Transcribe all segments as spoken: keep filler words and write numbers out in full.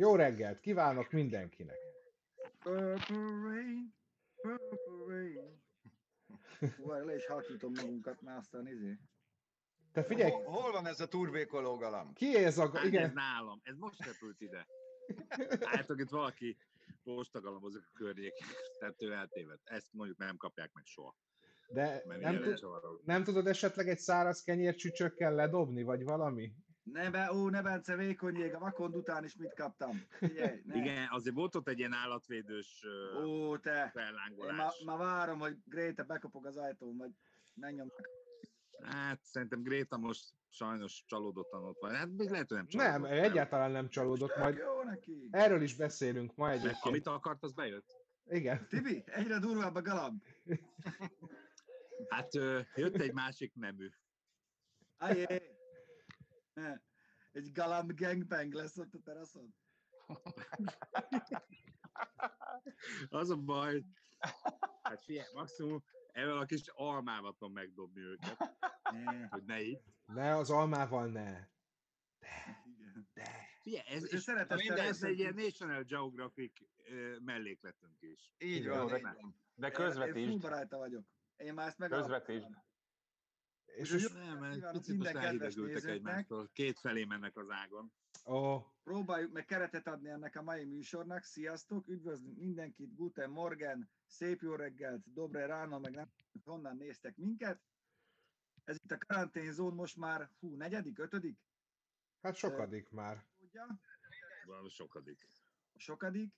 Jó reggelt kívánok mindenkinek! Hú, és halkítom magunkat, már aztán izé. Te figyelj! Hol, hol van ez a turvékoló galamb? Ki ez a... Igen. Ez nálam, ez most repült ide. Álltok, itt valaki postagalamozik a környéken, tehát ő eltéved. Ezt mondjuk nem kapják meg soha. De nem, tud, nem tudod esetleg egy száraz kenyércsücsökkel ledobni, vagy valami? Ne, ó, ne Bence, vékony jég, a vakond után is mit kaptam. Figyelj, igen, azért volt ott egy ilyen állatvédős ó, te. fellángolás. Én ma, ma várom, hogy Gréta bekopog az ajtón, vagy menjön meg. Hát szerintem Gréta most sajnos csalódottan ott van. Hát lehet, hogy nem csalódott. Nem, nem, egyáltalán nem csalódott. Majd erről is beszélünk ma egyébként. Amit akart, az bejött. Igen. Tibi, egyre durvább a galamb. Hát jött egy másik nemű. Ajjé! Egy galamb gangbang lesz ott a teraszon. Az a baj, hát figyelj, maximum ezzel a kis almával tudom megdobni őket. Ne. Hogy ne itt. Ne, az almával ne. De, de. Figyelj, ez, és ez egy ilyen National Geographic mellékletünk is. Így van, így van. De közvetítsd. Én fúbarajta vagyok. Én már ezt közvetítsd. És most nem, mert picit most elhidegültek egymástól. Két felé mennek az ágon. Oh. Próbáljuk meg keretet adni ennek a mai műsornak. Sziasztok, üdvözlünk mindenkit, guten Morgen, szép jó reggelt, dobre rána, meg nem tudom, honnan néztek minket. Ez itt a karanténzón most már, hú, negyedik, ötödik? Hát sokadik már. Valami sokadik. Sokadik.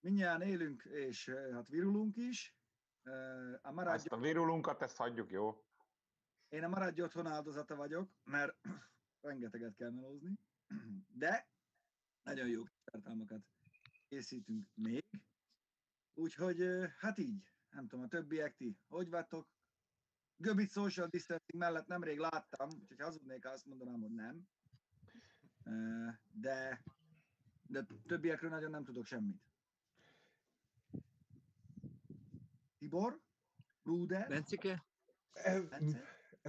Mindjárt élünk, és hát virulunk is. A maradj... Ezt a virulunkat, ezt hagyjuk, jó? Én a Maradj Otthon áldozata vagyok, mert rengeteget kell melózni, de nagyon jó tartalmakat készítünk még. Úgyhogy hát így, nem tudom, a többiek ti, hogy vettek? Göbit social distancing mellett nemrég láttam, úgyhogy hazudnék, azt mondanám, hogy nem. De, de többiekről nagyon nem tudok semmit. Tibor? Ruder? Bencike?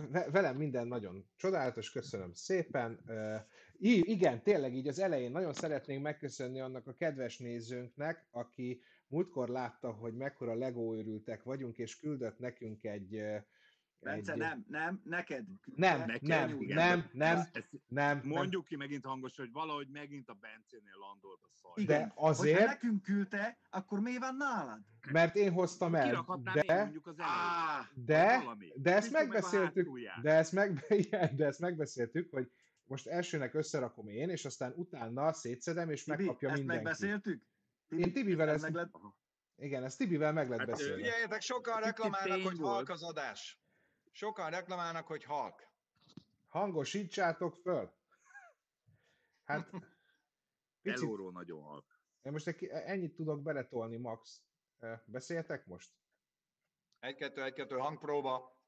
Velem minden nagyon csodálatos, köszönöm szépen. I, igen, tényleg így az elején nagyon szeretnénk megköszönni annak a kedves nézőnknek, aki múltkor látta, hogy mekkora legóőrültek vagyunk, és küldött nekünk egy... Bence, egy... nem, nem, neked. Nem, neked, nem, nem, nem, nem, nem. Mondjuk ki megint hangosan, hogy valahogy megint a Bencénél landolt a szaj. Igen, de azért... hogyha nekünk küldte, akkor mi van nálad? Mert én hoztam el. Kirakhatnám de... én mondjuk az elejét. De, de, de ezt megbeszéltük, meg de, ezt meg, de ezt megbeszéltük, hogy most elsőnek összerakom én, és aztán utána szétszedem, és Tibi, megkapja ezt mindenki. Ezt megbeszéltük? Én Tibivel ezt... Megled... Igen, ezt Tibivel meg lehet hát, beszélni. Figyeljetek, sokan reklamálnak, hogy halk az adás. Sokan reklamálnak, hogy halk. Hangosítsátok föl! Hát... Picit... Elóró nagyon halk. Én most ennyit tudok beletolni, Max. Beszéltek most? Egy-kettő, egy-kettő, hangpróba.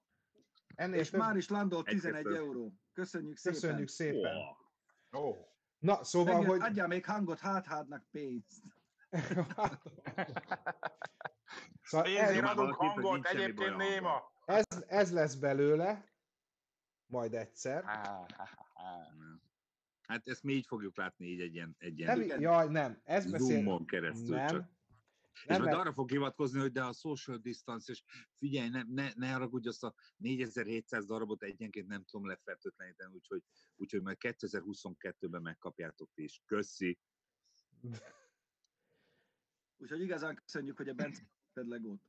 Ennél és több... már is landolt tizenegy egy, euró. Köszönjük szépen. Köszönjük szépen. Oh. Oh. Na, szóval, Enged, hogy... Adjál még hangot, hát-hátnak pénzt. Szóval pénzért adunk hangot, egyébként néma. Ez, ez lesz belőle, majd egyszer. Hát ezt mi így fogjuk látni, így egy ilyen, egy ilyen nem, jaj, nem. Ez zoomon keresztül nem. Csak. Nem, és majd arra fog hivatkozni, hogy de a social distance, és figyelj, ne, ne, ne haragudj, azt a négyezer-hétszáz darabot egyenként nem tudom lefertőtleníteni, úgyhogy, úgyhogy majd kétezer-huszonkettőben megkapjátok ti is. Köszi! Úgyhogy igazán köszönjük, hogy a Bence kaptad legót.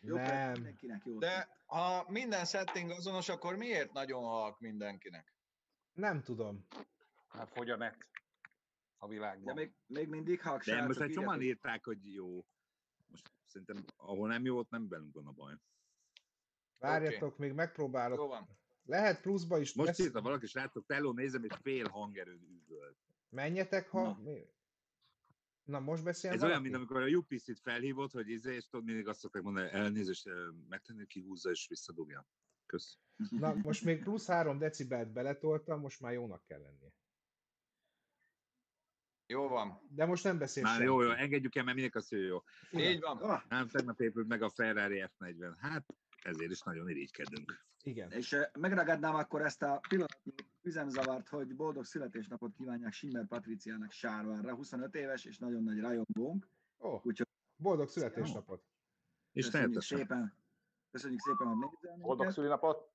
Jó, nem. De ha minden setting azonos, akkor miért nagyon halk mindenkinek? Nem tudom. Hát fogy a net a világban. De még, még mindig halk sárcok. De most egy csomóan írták, hogy jó. Most szerintem, ahol nem jó volt, nem velünk van a baj. Várjatok, okay. Még megpróbálok. Jó van. Lehet pluszba is. Most lesz... írta valaki, srácok, teló, nézem, egy fél hangerőn üvölt. Menjetek, ha... Na, most beszélünk. Ez valaki? Olyan, mint amikor a u pé cét felhívott, hogy izé, és tudod, mindig azt szokták mondani, elnézést, megtenni, kihúzza és visszadugja. Kösz. Na, most még plusz három decibelt beletoltam, most már jónak kell lennie. Jó van. De most nem beszélünk. Már jó, jó, engedjük el, mert mindenki azt mondja, jó. Így van. Nem, tegnap épült meg a Ferrari ef negyven. Hát, ezért is nagyon irigykedünk. Igen. És megragadnám akkor ezt a pillanatnyi üzemzavart, hogy boldog születésnapot kívánják Simmer Patriciának Sárvárra, huszonöt éves, és nagyon nagy rajongónk. Ó, úgyhogy boldog születésnapot! És köszönjük szépen, köszönjük szépen a nézőnket. Boldog szülinapot!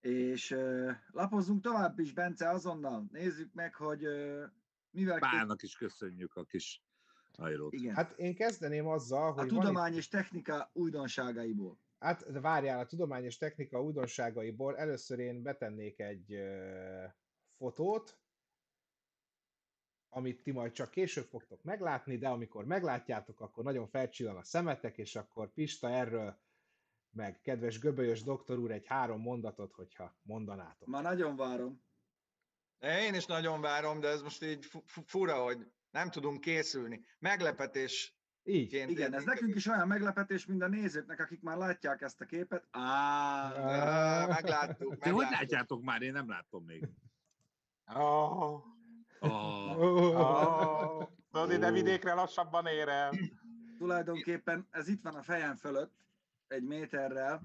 És uh, lapozzunk tovább is, Bence, azonnal. Nézzük meg, hogy uh, mivel... Pálnak is köszönjük a kis ajrót. Igen. Hát én kezdeném azzal, hogy... A tudomány itt... és technika újdonságaiból. Hát várjál, a tudomány és technika újdonságaiból először én betennék egy uh, fotót, amit ti majd csak később fogtok meglátni, de amikor meglátjátok, akkor nagyon felcsillan a szemetek, és akkor Pista erről, meg kedves Göbölyös doktor úr, egy három mondatot, hogyha mondanátok. Már nagyon várom. Én is nagyon várom, de ez most így fura, hogy nem tudunk készülni. Meglepetés. Így. Ként, igen, én ez én nekünk én... is olyan meglepetés, mint a nézőknek, akik már látják ezt a képet. Áááá, ah, megláttuk, megláttuk. Ti hogy látjátok már? Én nem látom még. Oh. Oh. Oh. Oh. Tudod, ide vidékre lassabban érem. Tulajdonképpen ez itt van a fejem fölött, egy méterrel.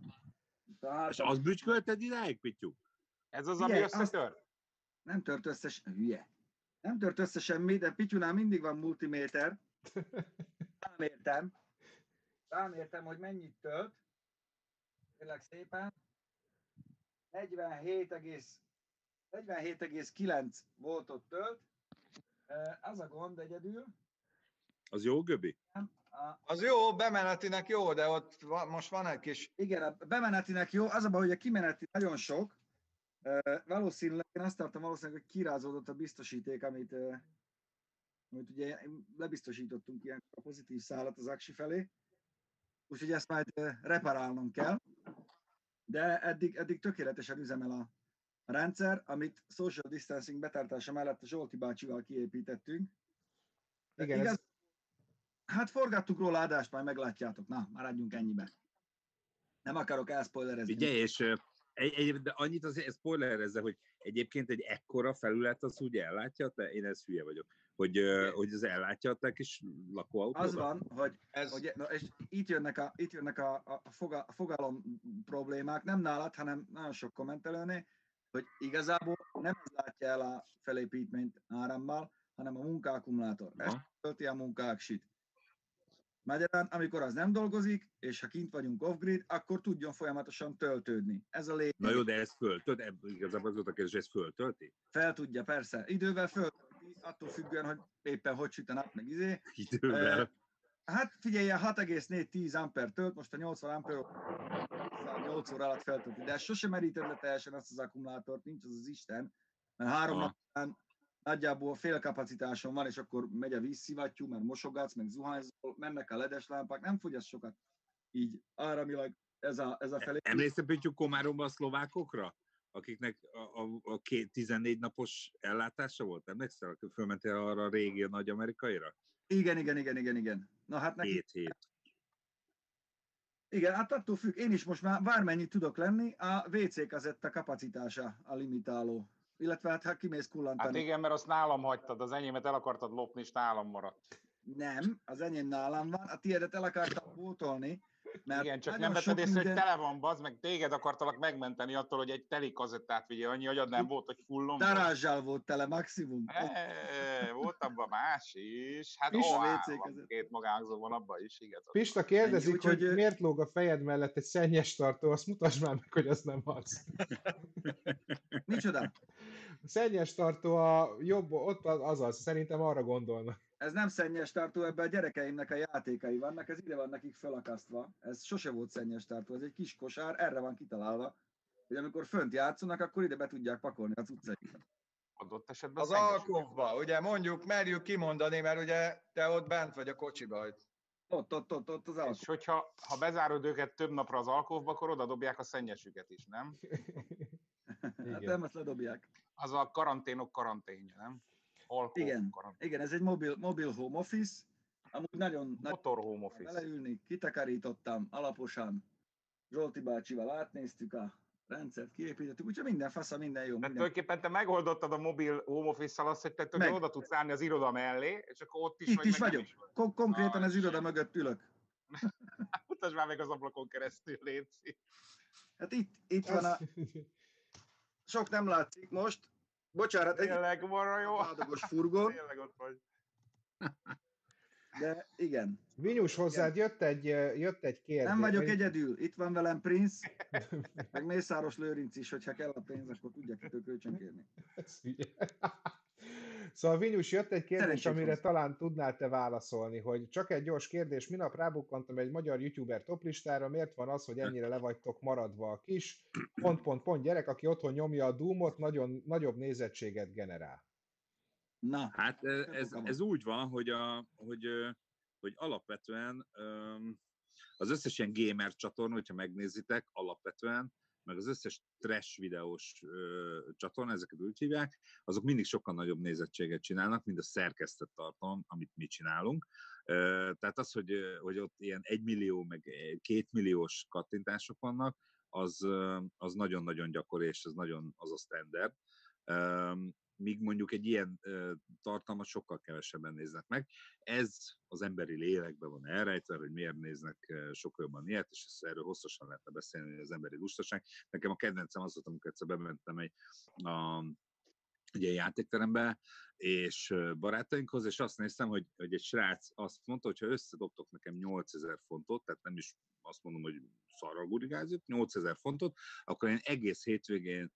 Tehát... És az bücskölted idáig, Pittyú? Ez az, ami összetört? Azt... Nem tört össze se... Hülye. Nem tört össze semmi, de Pittyúnál mindig van multiméter. Rámértem. Rámértem, hogy mennyit tölt. Kérlek szépen. negyvenhét egész kilenc voltot tölt. Az a gond egyedül. Az jó, Göbi? A... Az jó, bemenetinek jó, de ott va, most van egy kis... Igen, a bemenetinek jó, az a baj, hogy a kimeneti nagyon sok. Uh, valószínűleg, én azt tartom valószínűleg, hogy kirázódott a biztosíték, amit, uh, amit ugye lebiztosítottunk ilyen a pozitív szállat az aksi felé. Úgyhogy ezt majd uh, reparálnom kell. De eddig, eddig tökéletesen üzemel a, a rendszer, amit social distancing betartása mellett a Zsolti bácsival kiépítettünk. De igen, igaz, ez... Hát forgattuk róla adást, majd meglátjátok. Na, maradjunk ennyibe. Nem akarok elspoilerezni. Ugye, és egy, egy, de annyit azért spoilerezze, hogy egyébként egy ekkora felület az úgy ellátja, de én ez hülye vagyok, hogy, hogy az ellátja a kis lakóautóban. Az van, hogy, ez... hogy na, és itt jönnek, a, itt jönnek a, a, foga, a fogalom problémák, nem nálad, hanem nagyon sok kommentelőnél, hogy igazából nem az látja el a felépítményt árammal, hanem a munkaakkumulátor. Ezt tölti a munkaaksit. Magyarán, amikor az nem dolgozik, és ha kint vagyunk off-grid, akkor tudjon folyamatosan töltődni. Ez a lényeg. Na jó, de ez föltölt? Igazából az volt a kérdés, ez föltölti? Fel tudja, persze. Idővel föltölti, attól függően, hogy éppen hogy süt a nap, meg izé. Idővel? Eh, hát figyelj, hat egész négy amper tölt, most a nyolcvan amper nyolc óra alatt feltölti, de sose meríted le teljesen azt az akkumulátort, nincs az az Isten, mert három ah. napján nagyjából fél kapacitáson van, és akkor megy a vízszivattyú, mert mosogatsz, meg zuhányzol, mennek a ledes lámpák, nem fogyaszt sokat így áramilag ez a, ez a felé. Emlékszem, Pittyú, Komáromban a szlovákokra, akiknek a, a, a két, tizennégy napos ellátása volt? Emlékszel, fölmentél arra a régi, a nagy amerikaira? Igen, igen, igen, igen, igen. Na hát neki... Hét hét. Igen, hát attól függ, én is most már bármennyit tudok lenni, a vé cé kazetta kapacitása a limitáló. Illetve hát, ha kimész kullantani. Hát igen, mert azt nálam hagytad, az enyémet el akartad lopni, és nálam maradt. Nem, az enyém nálam van, a tiédet el akartam pótolni. Igen, csak nem vetted észre, minden... hogy tele van, bazd, meg téged akartalak megmenteni attól, hogy egy teli kazettát vigyél, annyi agyad nem volt, hogy fullon. Darázsal volt tele, maximum. Eee, volt abban más is. Hát ó, két magánzó van abban is, igaz. Pista kérdezik, hogy miért lóg a fejed mellett egy szennyes tartó, azt mutasd már meg, hogy az nem az. Micsoda? A szennyes tartó a jobb, ott az az, szerintem arra gondolnak. Ez nem szennyes tartó, ebben a gyerekeimnek a játékai vannak, ez ide van nekik felakasztva. Ez sose volt szennyes tartó, ez egy kis kosár, erre van kitalálva, hogy amikor fönt játszanak, akkor ide be tudják pakolni az utcaikat. Adott esetben az alkofba, ugye mondjuk, merjük kimondani, mert ugye te ott bent vagy a kocsiba. Ott, ott, ott, ott az alkov. És hogyha ha bezárod őket több napra az alkofba, akkor oda dobják a szennyesüket is, nem? Hát nem, azt ledobják. Az a karanténok karanténja, nem? Alkohol, igen, igen, ez egy mobil, mobil home office, amúgy nagyon motor home office. Beleülni, kitakarítottam alaposan, Zsolti bácsival átnéztük a rendszert, kiépítettük, úgyhogy minden fasza, minden jó. Tehát tulajdonképpen te megoldottad a mobil home office-szal azt, hogy te meg... oda tudsz állni az iroda mellé, és akkor ott is itt vagy. Itt is vagyok, is vagy. Kon- konkrétan ah, az iroda mögött ülök. Mutasd már meg az ablakon keresztül, léci. Hát itt, itt van a... Sok nem látszik most, Bocsánat, tényleg marra jó. Áldogos furgon. Tényleg ott vagy. De igen. Vinyus, hozzád jött egy, jött egy kérdés. Nem vagyok vagy... egyedül, itt van velem Prince, meg Mészáros Lőrinc is, hogyha kell a pénz, akkor tudják kitől kölcsön kérni. Szóval Vinyus, jött egy kérdés, Szerencsét amire hozzá. Talán tudnál te válaszolni, hogy csak egy gyors kérdés, minap rábukkantam egy magyar youtuber toplistára, miért van az, hogy ennyire le vagytok maradva a kis pont, pont, pont gyerek, aki otthon nyomja a Doomot, nagyon, nagyobb nézettséget generál. Na, hát ez, ez úgy van, hogy, a, hogy, hogy alapvetően az összes ilyen gamer csatorna, hogyha megnézitek, alapvetően, meg az összes trash videós csatorna, ezeket úgy hívják, azok mindig sokkal nagyobb nézettséget csinálnak, mint a szerkesztett tartalom, amit mi csinálunk. Tehát az, hogy, hogy ott ilyen egymillió, meg kétmilliós kattintások vannak, az, az nagyon-nagyon gyakori, és ez nagyon az a standard. Míg mondjuk egy ilyen ö, tartalmat sokkal kevesebben néznek meg. Ez az emberi lélekben van elrejtve, hogy miért néznek sokkal jobban ilyet, és erről hosszasan lehetne beszélni, hogy az emberi lustaság. Nekem a kedvencem az volt, amikor egyszer bementem egy, a, egy ilyen játékterembe, és barátainkhoz, és azt néztem, hogy, hogy egy srác azt mondta, hogy ha összedobtok nekem nyolcezer fontot, tehát nem is azt mondom, hogy szarral gurigázik, nyolcezer fontot, akkor én egész hétvégén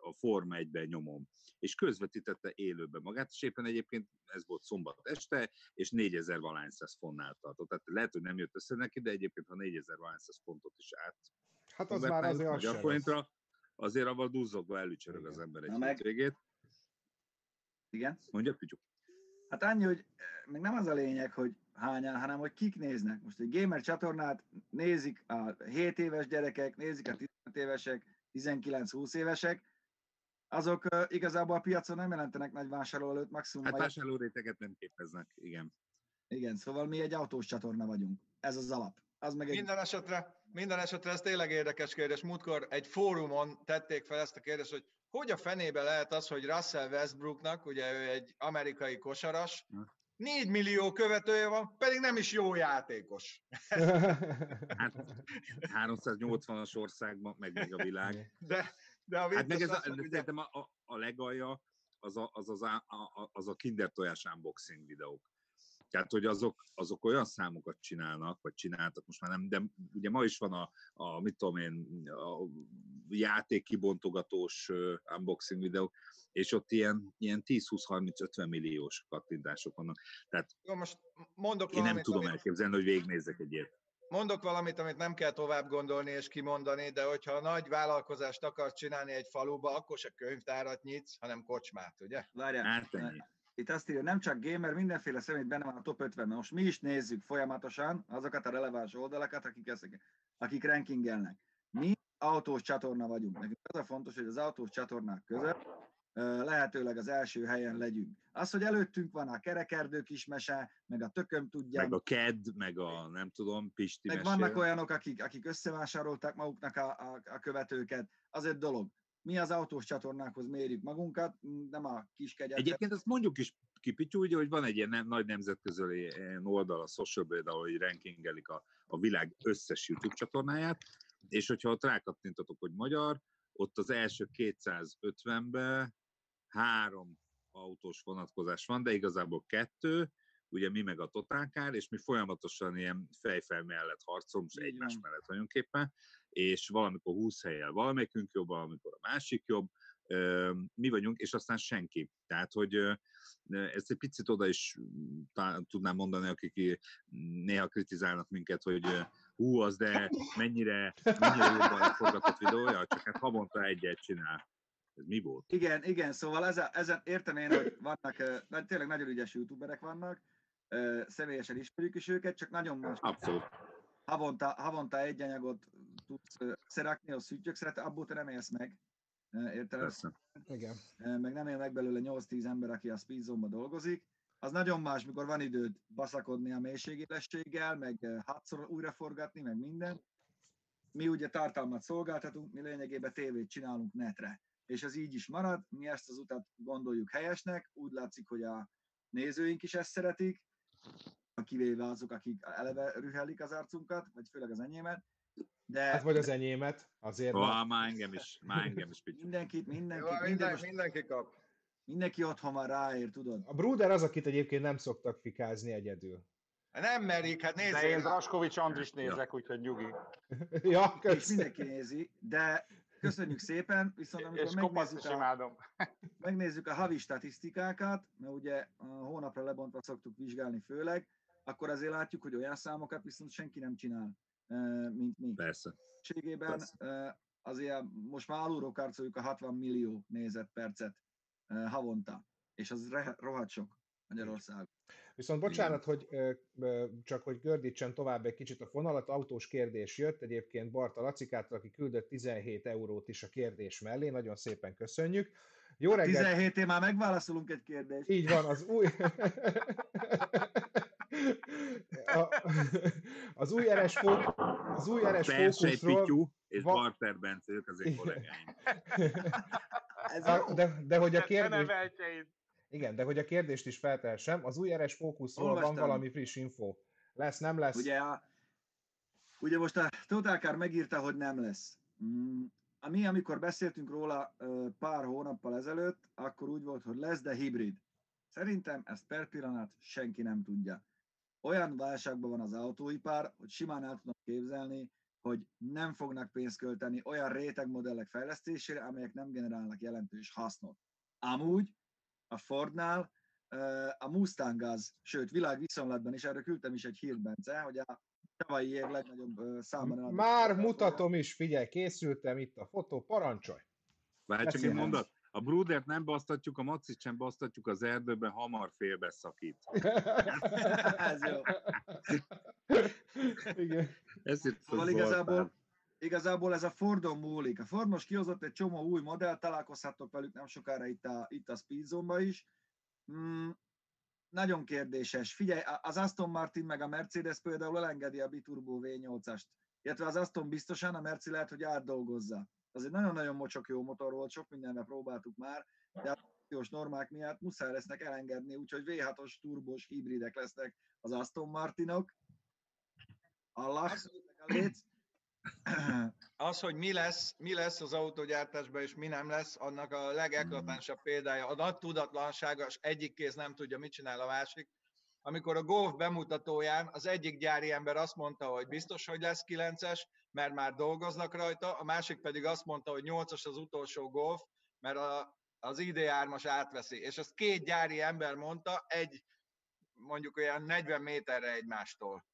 a Forma egyben nyomom. És közvetítette élőben magát, és éppen egyébként ez volt szombat este, és négyezer-valányszáz fontnál tartott. Tehát lehet, hogy nem jött össze neki, de egyébként ha négyezer-valányszáz fontot is át... Hát az már azért az sem az. Azért avval duzzogva elücsörög az ember egy hétvégét. Igen? Mondja, Pityuk. Hát annyi, hogy még nem az a lényeg, hogy hányan, hanem hogy kik néznek. Most egy gamer csatornát nézik a hét éves gyerekek, nézik a tizenöt évesek, tizenkilenc-húsz évesek, azok uh, igazából a piacon nem jelentenek nagy vásárolóerőt, maximum... Hát vásárolóréteget nem képeznek, igen. Igen, szóval mi egy autós csatorna vagyunk. Ez az alap. Az meg egy... minden, esetre, minden esetre ez tényleg érdekes kérdés. Múltkor egy fórumon tették fel ezt a kérdést, hogy hogy a fenébe lehet az, hogy Russell Westbrooknak, ugye ő egy amerikai kosaras, négy millió követője van, pedig nem is jó játékos. Hát háromszáznyolcvanas országban, meg még a világ. De, de a hát meg ez a, ugye... a, a, a legalja az a, az, az, a, az a Kinder Tojás unboxing videók. Tehát, hogy azok, azok olyan számokat csinálnak, vagy csináltak, most már nem, de ugye ma is van a, a mit tudom én, a játékkibontogatós unboxing videók, és ott ilyen, ilyen tíz-húsz-harminc-ötven milliós kattintások vannak. Tehát jó, most mondok én valamit, nem tudom amit, elképzelni, hogy végignézzek egy ilyet. Mondok valamit, amit nem kell tovább gondolni és kimondani, de hogyha nagy vállalkozást akarsz csinálni egy faluba, akkor se könyvtárat nyitsz, hanem kocsmát, ugye? Várjál. Hát ennyi. Itt azt írja, nem csak gamer, mindenféle szemét benne van a top ötvenben. Most mi is nézzük folyamatosan azokat a releváns oldalakat, akik, ezek, akik rankingelnek. Mi autós csatorna vagyunk. Nekünk az a fontos, hogy az autós csatornák között lehetőleg az első helyen legyünk. Az, hogy előttünk van a Kerekerdő kismese, meg a tököm tudják. Meg a Ked, meg a nem tudom, Pisti meg mesél. Vannak olyanok, akik, akik összevásárolták maguknak a, a, a követőket. Az egy dolog. Mi az autós csatornákhoz mérjük magunkat, nem a kis kegyet. Egyébként azt mondjuk is kipityújja, hogy van egy ilyen nem, nagy nemzetközi oldal, a Social Blade, ahol rankingelik a, a világ összes YouTube csatornáját, és hogyha ott rákattintatok, hogy magyar, ott az első kétszázötvenben három autós vonatkozás van, de igazából kettő, ugye mi meg a Totálkár, és mi folyamatosan ilyen fejfel mellett harcolunk, és egymás mellett vagyunk éppen, és valamikor húsz helyen valamelyikünk jobb, valamikor a másik jobb, mi vagyunk, és aztán senki. Tehát, hogy ezt egy picit oda is tudnám mondani, akik néha kritizálnak minket, hogy hú, az de mennyire, mennyire jobban forgatott videója, csak hát havonta egyet csinál. Ez mi volt? Igen, igen, szóval ezen, ezen értem én, hogy vannak, tényleg nagyon ügyes youtuberek vannak, személyesen ismerjük is őket, csak nagyon most abszolút. Havonta, havonta egy anyagot tudsz összerakni, az szüttyök szerette, abból te nem élsz meg. Értelem? Igen. Meg nem él meg belőle nyolc-tíz ember, aki a speedzone-ba dolgozik. Az nagyon más, mikor van időd baszakodni a mélységélességgel, meg hátszor újraforgatni, meg minden. Mi ugye tartalmat szolgáltatunk, mi lényegében tévét csinálunk netre. És ez így is marad, mi ezt az utat gondoljuk helyesnek, úgy látszik, hogy a nézőink is ezt szeretik, kivéve azok, akik eleve rühelik az arcunkat, vagy főleg az enyémet, De... Hát vagy az enyémet, azért. Ó, már engem is, már engem is. Mindenkit, mindenkit. Jó, minden, most... Mindenki kap. Mindenki otthon már ráér, tudod. A Bruder az, akit egyébként nem szoktak fikázni egyedül. Nem merik, hát nézzél. De én Draskovics Andris nézek, ja. Úgyhogy nyugi. Ja, köszönöm. És mindenki nézi, de köszönjük szépen, viszont amikor megnézzük a, megnézzük a havi statisztikákat, mert ugye a hónapra lebontva szoktuk vizsgálni főleg, akkor azért látjuk, hogy olyan számokat viszont senki nem csinál, mint mi. Persze. Persze. Azért most már alulról karcoljuk a hatvan millió nézetpercet havonta, és az rohadt sok Magyarországon. Viszont bocsánat, hogy csak hogy gördítsen tovább egy kicsit a fonalat, autós kérdés jött egyébként Barta Lacikától, aki küldött tizenhét eurót is a kérdés mellé, nagyon szépen köszönjük. Jó reggelt! tizenhét év már megválaszolunk egy kérdést. Így van, az új... A, az új eres fókuszról... Az új eres fókuszról... és va... Barter Bence, ők az én kollégáim. De, de hogy a kérdés... Igen, de hogy a kérdést is feltehessem, az új eres fókuszról van valami friss info. Lesz, nem lesz? Ugye, a, ugye most a Total Car megírta, hogy nem lesz. Mm, mi, amikor beszéltünk róla pár hónappal ezelőtt, akkor úgy volt, hogy lesz, de hibrid. Szerintem ezt per pillanat senki nem tudja. Olyan válságban van az autóipár, hogy simán el tudom képzelni, hogy nem fognak pénzt költeni olyan rétegmodellek fejlesztésére, amelyek nem generálnak jelentős hasznot. Amúgy a Fordnál a Mustang az, sőt világviszonylatban is, erről küldtem is egy hírt, Bence, hogy a tavalyi év legnagyobb számban... Már mutatom is, figyelj, készültem itt a fotó, parancsolj! Várj csak egy mondat, a Brudert nem basztatjuk, a Macit sem basztatjuk, az erdőben hamar félbeszakít. Ez jó. Igen. Szóval igazából, igazából ez a Fordon múlik. A Ford most kihozott egy csomó új modell, találkozhattok velük nem sokára itt a, itt a Speedzone-ba is. Mm, nagyon kérdéses. Figyelj, az Aston Martin meg a Mercedes például elengedi a Biturbo vé nyolcast. Illetve az Aston biztosan, a Merci lehet, hogy átdolgozza. Az egy nagyon-nagyon mocsok jó motor volt, sok mindenre próbáltuk már, de a turbós normák miatt muszáj lesznek elengedni, úgyhogy vé hatos turbós hibridek lesznek az Aston Martinok. Allah, az, hogy mi lesz, mi lesz az autógyártásban és mi nem lesz, annak a legeklatánsabb példája a nagy tudatlansága, és egyik kéz nem tudja, mit csinál a másik. Amikor a Golf bemutatóján az egyik gyári ember azt mondta, hogy biztos, hogy lesz kilences, mert már dolgoznak rajta, a másik pedig azt mondta, hogy nyolcas az utolsó Golf, mert a, az I D hármas átveszi. És ezt két gyári ember mondta, egy mondjuk olyan negyven méterre egymástól.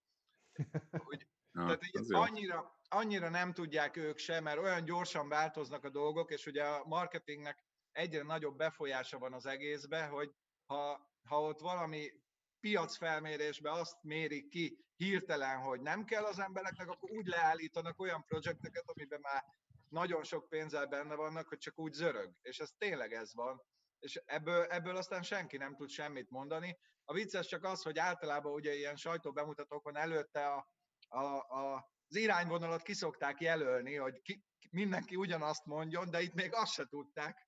Úgy, na, tehát így annyira, annyira nem tudják ők sem, mert olyan gyorsan változnak a dolgok, és ugye a marketingnek egyre nagyobb befolyása van az egészbe, hogy ha, ha ott valami piacfelmérésben azt mérik ki hirtelen, hogy nem kell az embereknek, akkor úgy leállítanak olyan projekteket, amiben már nagyon sok pénzzel benne vannak, hogy csak úgy zörög. És ez tényleg ez van. És ebből, ebből aztán senki nem tud semmit mondani. A vicces csak az, hogy általában ugye ilyen sajtóbemutatókon előtte a, a, a, az irányvonalat ki szokták jelölni, hogy ki, mindenki ugyanazt mondjon, de itt még azt se tudták.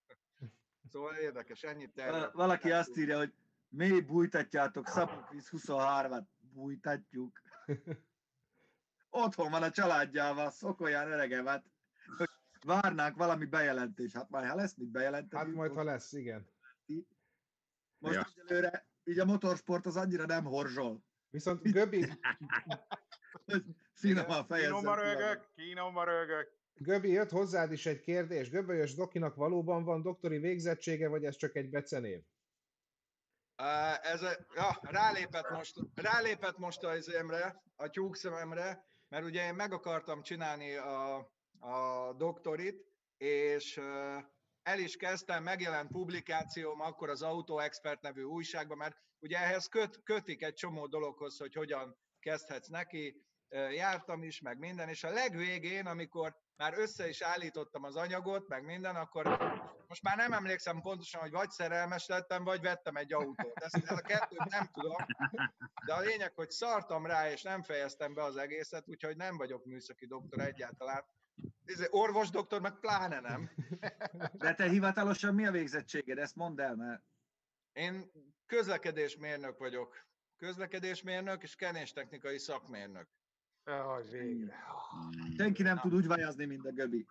Szóval érdekes, ennyit erről. Valaki azt írja, hogy mi bújtatjátok Szabó Krisz huszonhármat? Bújtatjuk. Otthon van a családjával, szokolján öregemet, hogy várnánk valami bejelentés. Hát majd, ha lesz, mit bejelenteni? Hát majd, ha lesz, igen. Most ja. Előre, így a motorsport az annyira nem horzsol. Viszont Göbi... Finoman fejezzem. Kínomba rögök, kínomba rögök. Göbi, jött hozzád is egy kérdés. Göbölyös Dokinak valóban van doktori végzettsége, vagy ez csak egy becenév? Uh, ez a, ja, rálépett most, rálépett most az emre, a tyúkszememre, mert ugye én meg akartam csinálni a, a doktorit, és uh, el is kezdtem, megjelent publikációm akkor az Autoexpert nevű újságban, mert ugye ehhez köt, kötik egy csomó dologhoz, hogy hogyan kezdhetsz neki, uh, jártam is, meg minden, és a legvégén, amikor már össze is állítottam az anyagot, meg minden, akkor most már nem emlékszem pontosan, hogy vagy szerelmes lettem, vagy vettem egy autót. Ezt a kettőt nem tudom, de a lényeg, hogy szartam rá, és nem fejeztem be az egészet, úgyhogy nem vagyok műszaki doktor egyáltalán. Orvos doktor, meg pláne nem. De te hivatalosan mi a végzettséged? Ezt mondd el, mert... Én közlekedésmérnök vagyok. Közlekedésmérnök és kenéstechnikai szakmérnök. Jaj, végre. Senki nem tud úgy vajázni, mint a Göbi.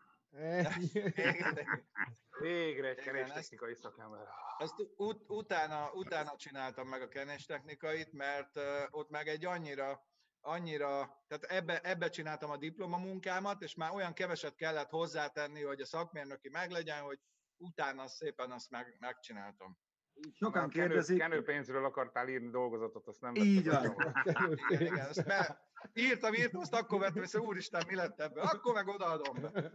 Végre egy keréstechnikai szakember. Ezt ut- utána, utána csináltam meg a keréstechnikait, mert ott meg egy annyira, annyira tehát ebbe, ebbe csináltam a diplomamunkámat, és már olyan keveset kellett hozzátenni, hogy a szakmérnöki meglegyen, hogy utána szépen azt meg, megcsináltam. Sokan kérdezik. Kenőpénzről akartál írni dolgozatot, azt nem vettem. Így van. Igen, igen, ezt be, írtam, írtam, azt akkor vettem, és úristen, mi lett ebből? Akkor meg odaadom be.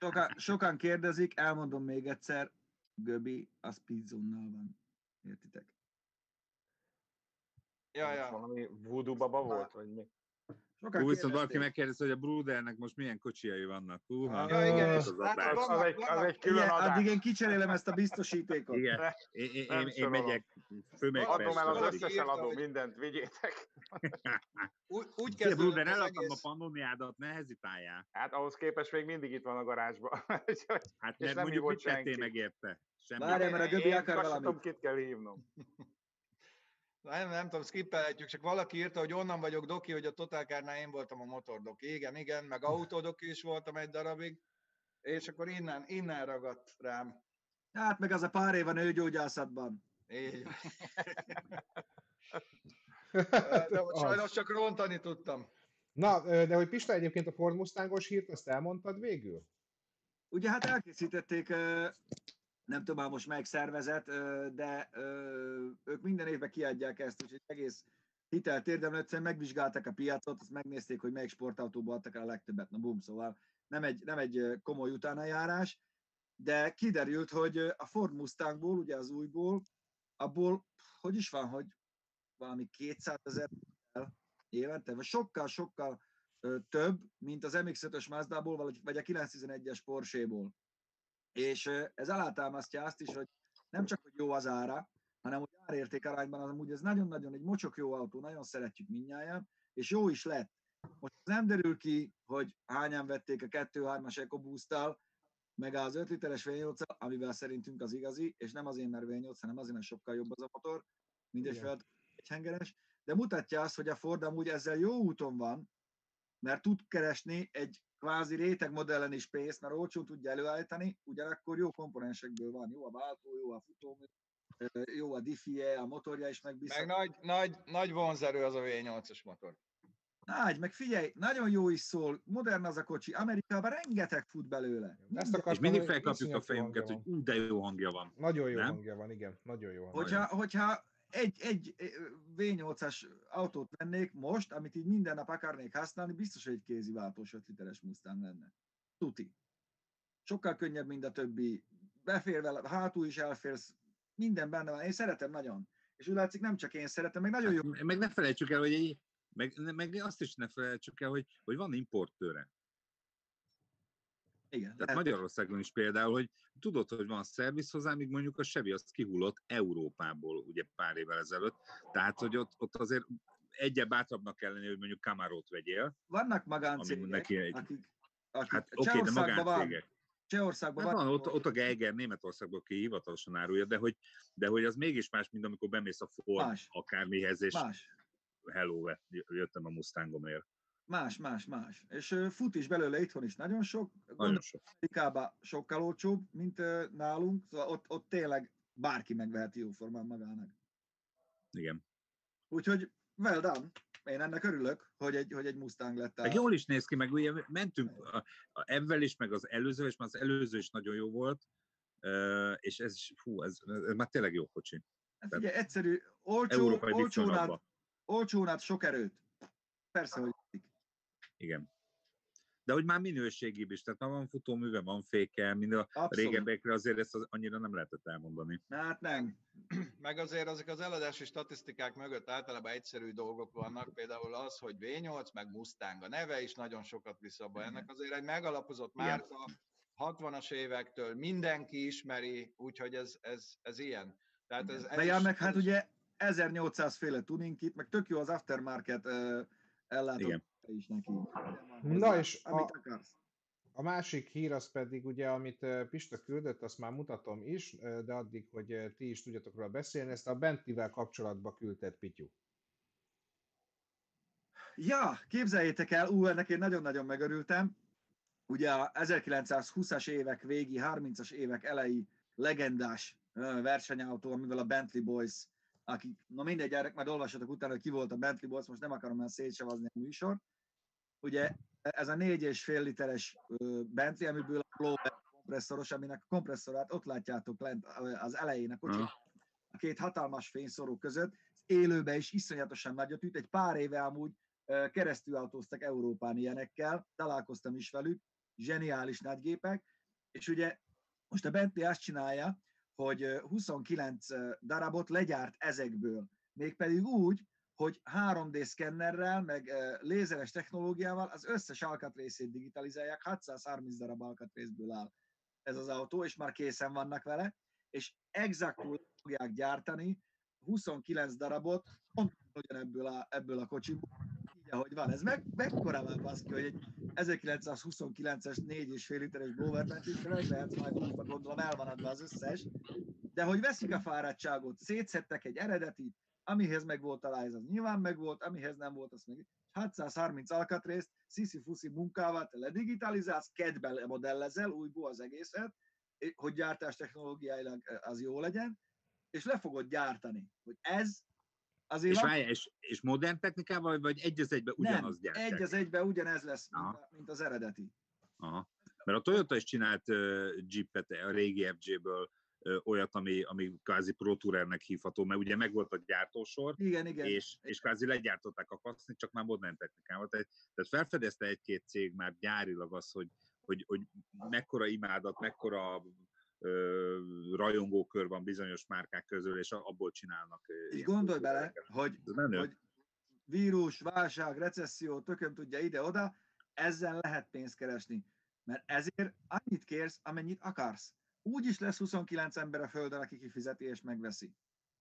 Sokan, sokan kérdezik, elmondom még egyszer, Göbi, az Speedzone-nal van. Értitek? Ja, ja. Valami voodoo baba volt, vagy mi? Sokan Úgy viszont valaki megkérdezi, hogy a Brudernek most milyen kocsiai vannak. Húha, ja, igen, az, az, vannak, az, egy, az egy külön igen, adás. Addig én kicserélem ezt a biztosítékot. Igen, én, én, én, én megyek főmegpersztől. Adom el az összesen adó, mindent vigyétek. Úgy, úgy kezdődött a Bruder, eladtam egész... a pannoniádat, ne hezitáljál. Hát ahhoz képest még mindig itt van a garázsban. Hát mert mondjuk mit tettél meg érte? Várjál, mert a Göbi akar valamit. Én tudom, kit kell hívnom. Nem, nem tudom, skippeletjük, csak valaki írta, hogy onnan vagyok doki, hogy a Total Kárnál én voltam a motordoki. Igen, igen, meg autódoki is voltam egy darabig, és akkor innen, innen ragadt rám. Hát meg az a pár év a nőgyógyászatban. Így van. De hogy sajnos csak rontani tudtam. Na, de hogy Pista egyébként a Ford Mustangos hírt, azt elmondtad végül? Ugye hát elkészítették... Nem tudom, most megszervezett, de ők minden évben kiadják ezt, úgyhogy egész hitelt érdemlő, egyszerűen megvizsgálták a piacot, azt megnézték, hogy melyik sportautóba adtak el a legtöbbet, na bum, szóval nem egy, nem egy komoly utánajárás, de kiderült, hogy a Ford Mustangból, ugye az újból, abból, hogy is van, hogy valami kétszázezer évente, vagy sokkal-sokkal több, mint az em iksz ötös Mazdából, vagy a kilencszáztizenegyes Porséból. És ez alátámasztja azt is, hogy nem csak, hogy jó az ára, hanem hogy árérték arányban, az amúgy ez nagyon-nagyon egy mocsok jó autó, nagyon szeretjük mindnyáján, és jó is lett. Most nem derül ki, hogy hányan vették a kettő-hármas EcoBoost-tal, meg az öt literes vé nyolccal, amivel szerintünk az igazi, és nem azért, mert vé nyolc, hanem azért, mert sokkal jobb az a motor, mindegy feladat egyhengeres, de mutatja azt, hogy a Ford amúgy ezzel jó úton van, mert tud keresni egy kvázi rétegmodellen is pénzt, mert olcsón tudja előállítani, ugyanakkor jó komponensekből van, jó a váltó, jó a futómű, jó a diffie, a motorja is megbízható. Meg nagy, nagy, nagy vonzerő az a vé nyolcas motor. Nagy, meg figyelj, nagyon jó is szól, modern az a kocsi, Amerikában rengeteg fut belőle. Ezt akartam, és mindig felkapjuk a fejünket, hogy ú, de jó hangja van. Nagyon jó nem? hangja van, igen, nagyon jó hangja hogyha, van. Hogyha Egy, egy vé nyolcas autót vennék most, amit így minden nap akarnék használni, biztos, hogy egy kézi váltós öt literes Mustang lenne. Tuti. Sokkal könnyebb, mint a többi. Befér vele, hátul is elférsz, minden benne van. Én szeretem nagyon. És úgy látszik, nem csak én szeretem, meg nagyon jó. Hát, meg ne felejtsük el, hogy így, meg, meg azt is ne felejtsük el, hogy, hogy van importőre. Igen. Tehát lehet. Magyarországon is például, hogy tudod, hogy van szerviz hozzá, míg mondjuk a Chevy azt kihullott Európából ugye pár évvel ezelőtt. Tehát, hogy ott, ott azért egyre bátrabbnak kell lenni, hogy mondjuk Camarót vegyél. Vannak magáncégek, egy... akik, akik hát, Csehországban okay, van. Csehországban hát van. Ott, ott a Geiger Németországból ki hivatalosan árulja, de hogy, de hogy az mégis más, mint amikor bemész a Ford más. Akármihez, és más. Hello, jöttem a Mustangomért. Más, más, más. És fut is belőle itthon is nagyon sok. Nagyon sok. Amerikában sokkal olcsóbb, mint nálunk. Szóval ott, ott tényleg bárki megveheti jóformán magának. Igen. Úgyhogy well done. Én ennek örülök, hogy egy, hogy egy Mustang lett. A... Jól is néz ki, meg ugye mentünk a, a ebben is, meg az előző, és már az előző is nagyon jó volt. És ez is, fú, ez, ez már tényleg jó kocsi. Hát ugye egyszerű, olcsó, olcsónát, olcsónát sok erőt. Persze, hogy igen. De hogy már minőségibb is, tehát már van futóműve, van féke, mind a régebbiekre azért ezt az, annyira nem lehetett elmondani. Hát nem. Meg azért azok az eladási statisztikák mögött általában egyszerű dolgok vannak, például az, hogy vé nyolc, meg Mustang a neve is nagyon sokat visz abba. Ennek azért egy megalapozott márka, hatvanas évektől mindenki ismeri, úgyhogy ez, ez, ez ilyen. Tehát ez, ez is, meg hát ugye ezernyolcszáz féle tuning kit, meg tök jó az aftermarket uh, ellátott. Is neki. Na és a, a másik hír az pedig ugye, amit Pista küldött, azt már mutatom is, de addig, hogy ti is tudjatok róla beszélni, ezt a Bentley-vel kapcsolatba küldett Pityu. Ja, képzeljétek el, ú, ennek én nagyon-nagyon megörültem. Ugye a ezerkilencszázhúszas évek végi, harmincas évek elejé legendás versenyautó, amivel a Bentley Boys, akik, na mindegy, erre már olvassatok utána, hogy ki volt a Bentley Boys, most nem akarom már szétsavazni a műsor. Ugye ez a négy és fél literes Bentley, amiből a blower kompresszoros, aminek a kompresszorát ott látjátok lent az elején a kocsi. A két hatalmas fényszóró között, élőben is iszonyatosan nagyot üt, egy pár éve amúgy keresztülautóztak Európán ilyenekkel, találkoztam is velük, zseniális nagygépek, és ugye most a Bentley azt csinálja, hogy huszonkilenc darabot legyárt ezekből, mégpedig úgy, hogy három dé szkennerrel, meg lézeres technológiával az összes alkatrészét digitalizálják, hatszázharminc darab alkatrészből áll ez az autó, és már készen vannak vele, és exaktul fogják gyártani huszonkilenc darabot, pont ugyanebből a, ebből a kocsiból, így ahogy van. Ez meg, mekkorában az ki, hogy egy ezerkilencszázhuszonkilences négy és fél literes blower lencsét, meg lehet majd most gondolom, el van adva az összes, de hogy veszik a fáradtságot, szétszedtek egy eredetit, amihez meg volt a lájz, az nyilván meg volt, amihez nem volt, az meg hatszázharminc alkatrészt, sziszi-fuszi munkával te ledigitalizálsz, kedben modellezel, újból az egészet, hogy gyártás technológiailag az jó legyen, és le fogod gyártani, hogy ez azért... És, van... várjá, és, és modern technikával, vagy egy az egyben ugyanaz gyártják? Nem, egy az egyben ugyanez lesz, mint, a, mint az eredeti. Aha. Mert a Toyota is csinált uh, Jeepet, a régi ef dzséből uh, olyat, ami, ami kvázi ProTourernek hívható, mert ugye megvolt a gyártósor, igen, igen, és, és kvázi legyártották a kasznit, csak már modern technikával. Tehát, tehát felfedezte egy-két cég már gyárilag az, hogy Hogy, hogy mekkora imádat, mekkora ö, rajongókör van bizonyos márkák közül, és abból csinálnak. És gondolj bele, hogy, hogy vírus, válság, recesszió, tököm tudja ide-oda, ezzel lehet pénzt keresni. Mert ezért annyit kérsz, amennyit akarsz. Úgy is lesz huszonkilenc ember a földön, aki kifizeti és megveszi.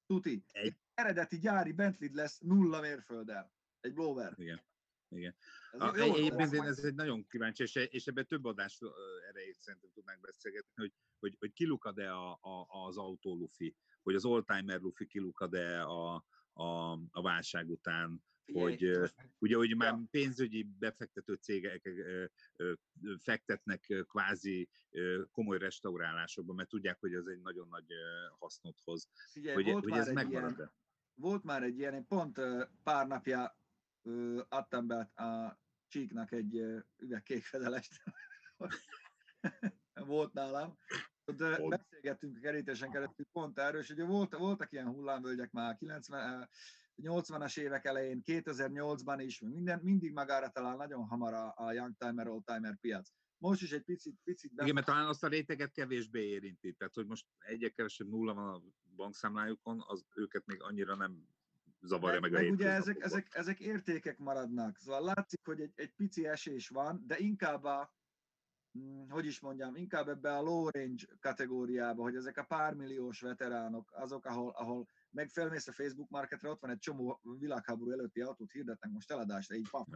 Tuti. Egy eredeti gyári Bentley lesz nulla mérfölddel. Egy blower. Igen. Igen. A, jó, én én ez egy nagyon kíváncsi, és, és ebben több adás erejét szerintem tudnánk beszélgetni, hogy, hogy, hogy kilukad-e a, a, az autó lufi, hogy az oldtimer lufi kilukad-e a, a, a válság után, hogy é, ugye, hogy már ja. pénzügyi befektető cégek fektetnek kvázi komoly restaurálásokba, mert tudják, hogy ez egy nagyon nagy hasznot hoz. Figyelj, hogy, volt, hogy már ez megmarad-e? Volt már egy ilyen, pont pár napja adtam be a Csíknak egy üvegkékfedelest, volt nálam, de volt. Beszélgettünk a kerítésen keresztül pont erről, és ugye volt, voltak ilyen hullámvölgyek már nyolcvanas évek elején, kétezer-nyolcban is, minden, mindig magára talál nagyon hamar a, a youngtimer, oldtimer piac. Most is egy picit... picit be... Igen, mert talán azt a réteget kevésbé érinti, tehát hogy most egyre kevesebb nulla van a bankszámlájukon, az őket még annyira nem... zavarja meg, meg a ugye ezek, ezek, ezek értékek maradnak, szóval látszik, hogy egy, egy pici esés van, de inkább a, hogy is mondjam, inkább ebbe a low range kategóriába, hogy ezek a pármilliós veteránok, azok, ahol, ahol meg felmész a Facebook marketre, ott van egy csomó világháború előtti autót hirdetnek most eladásra, így pap,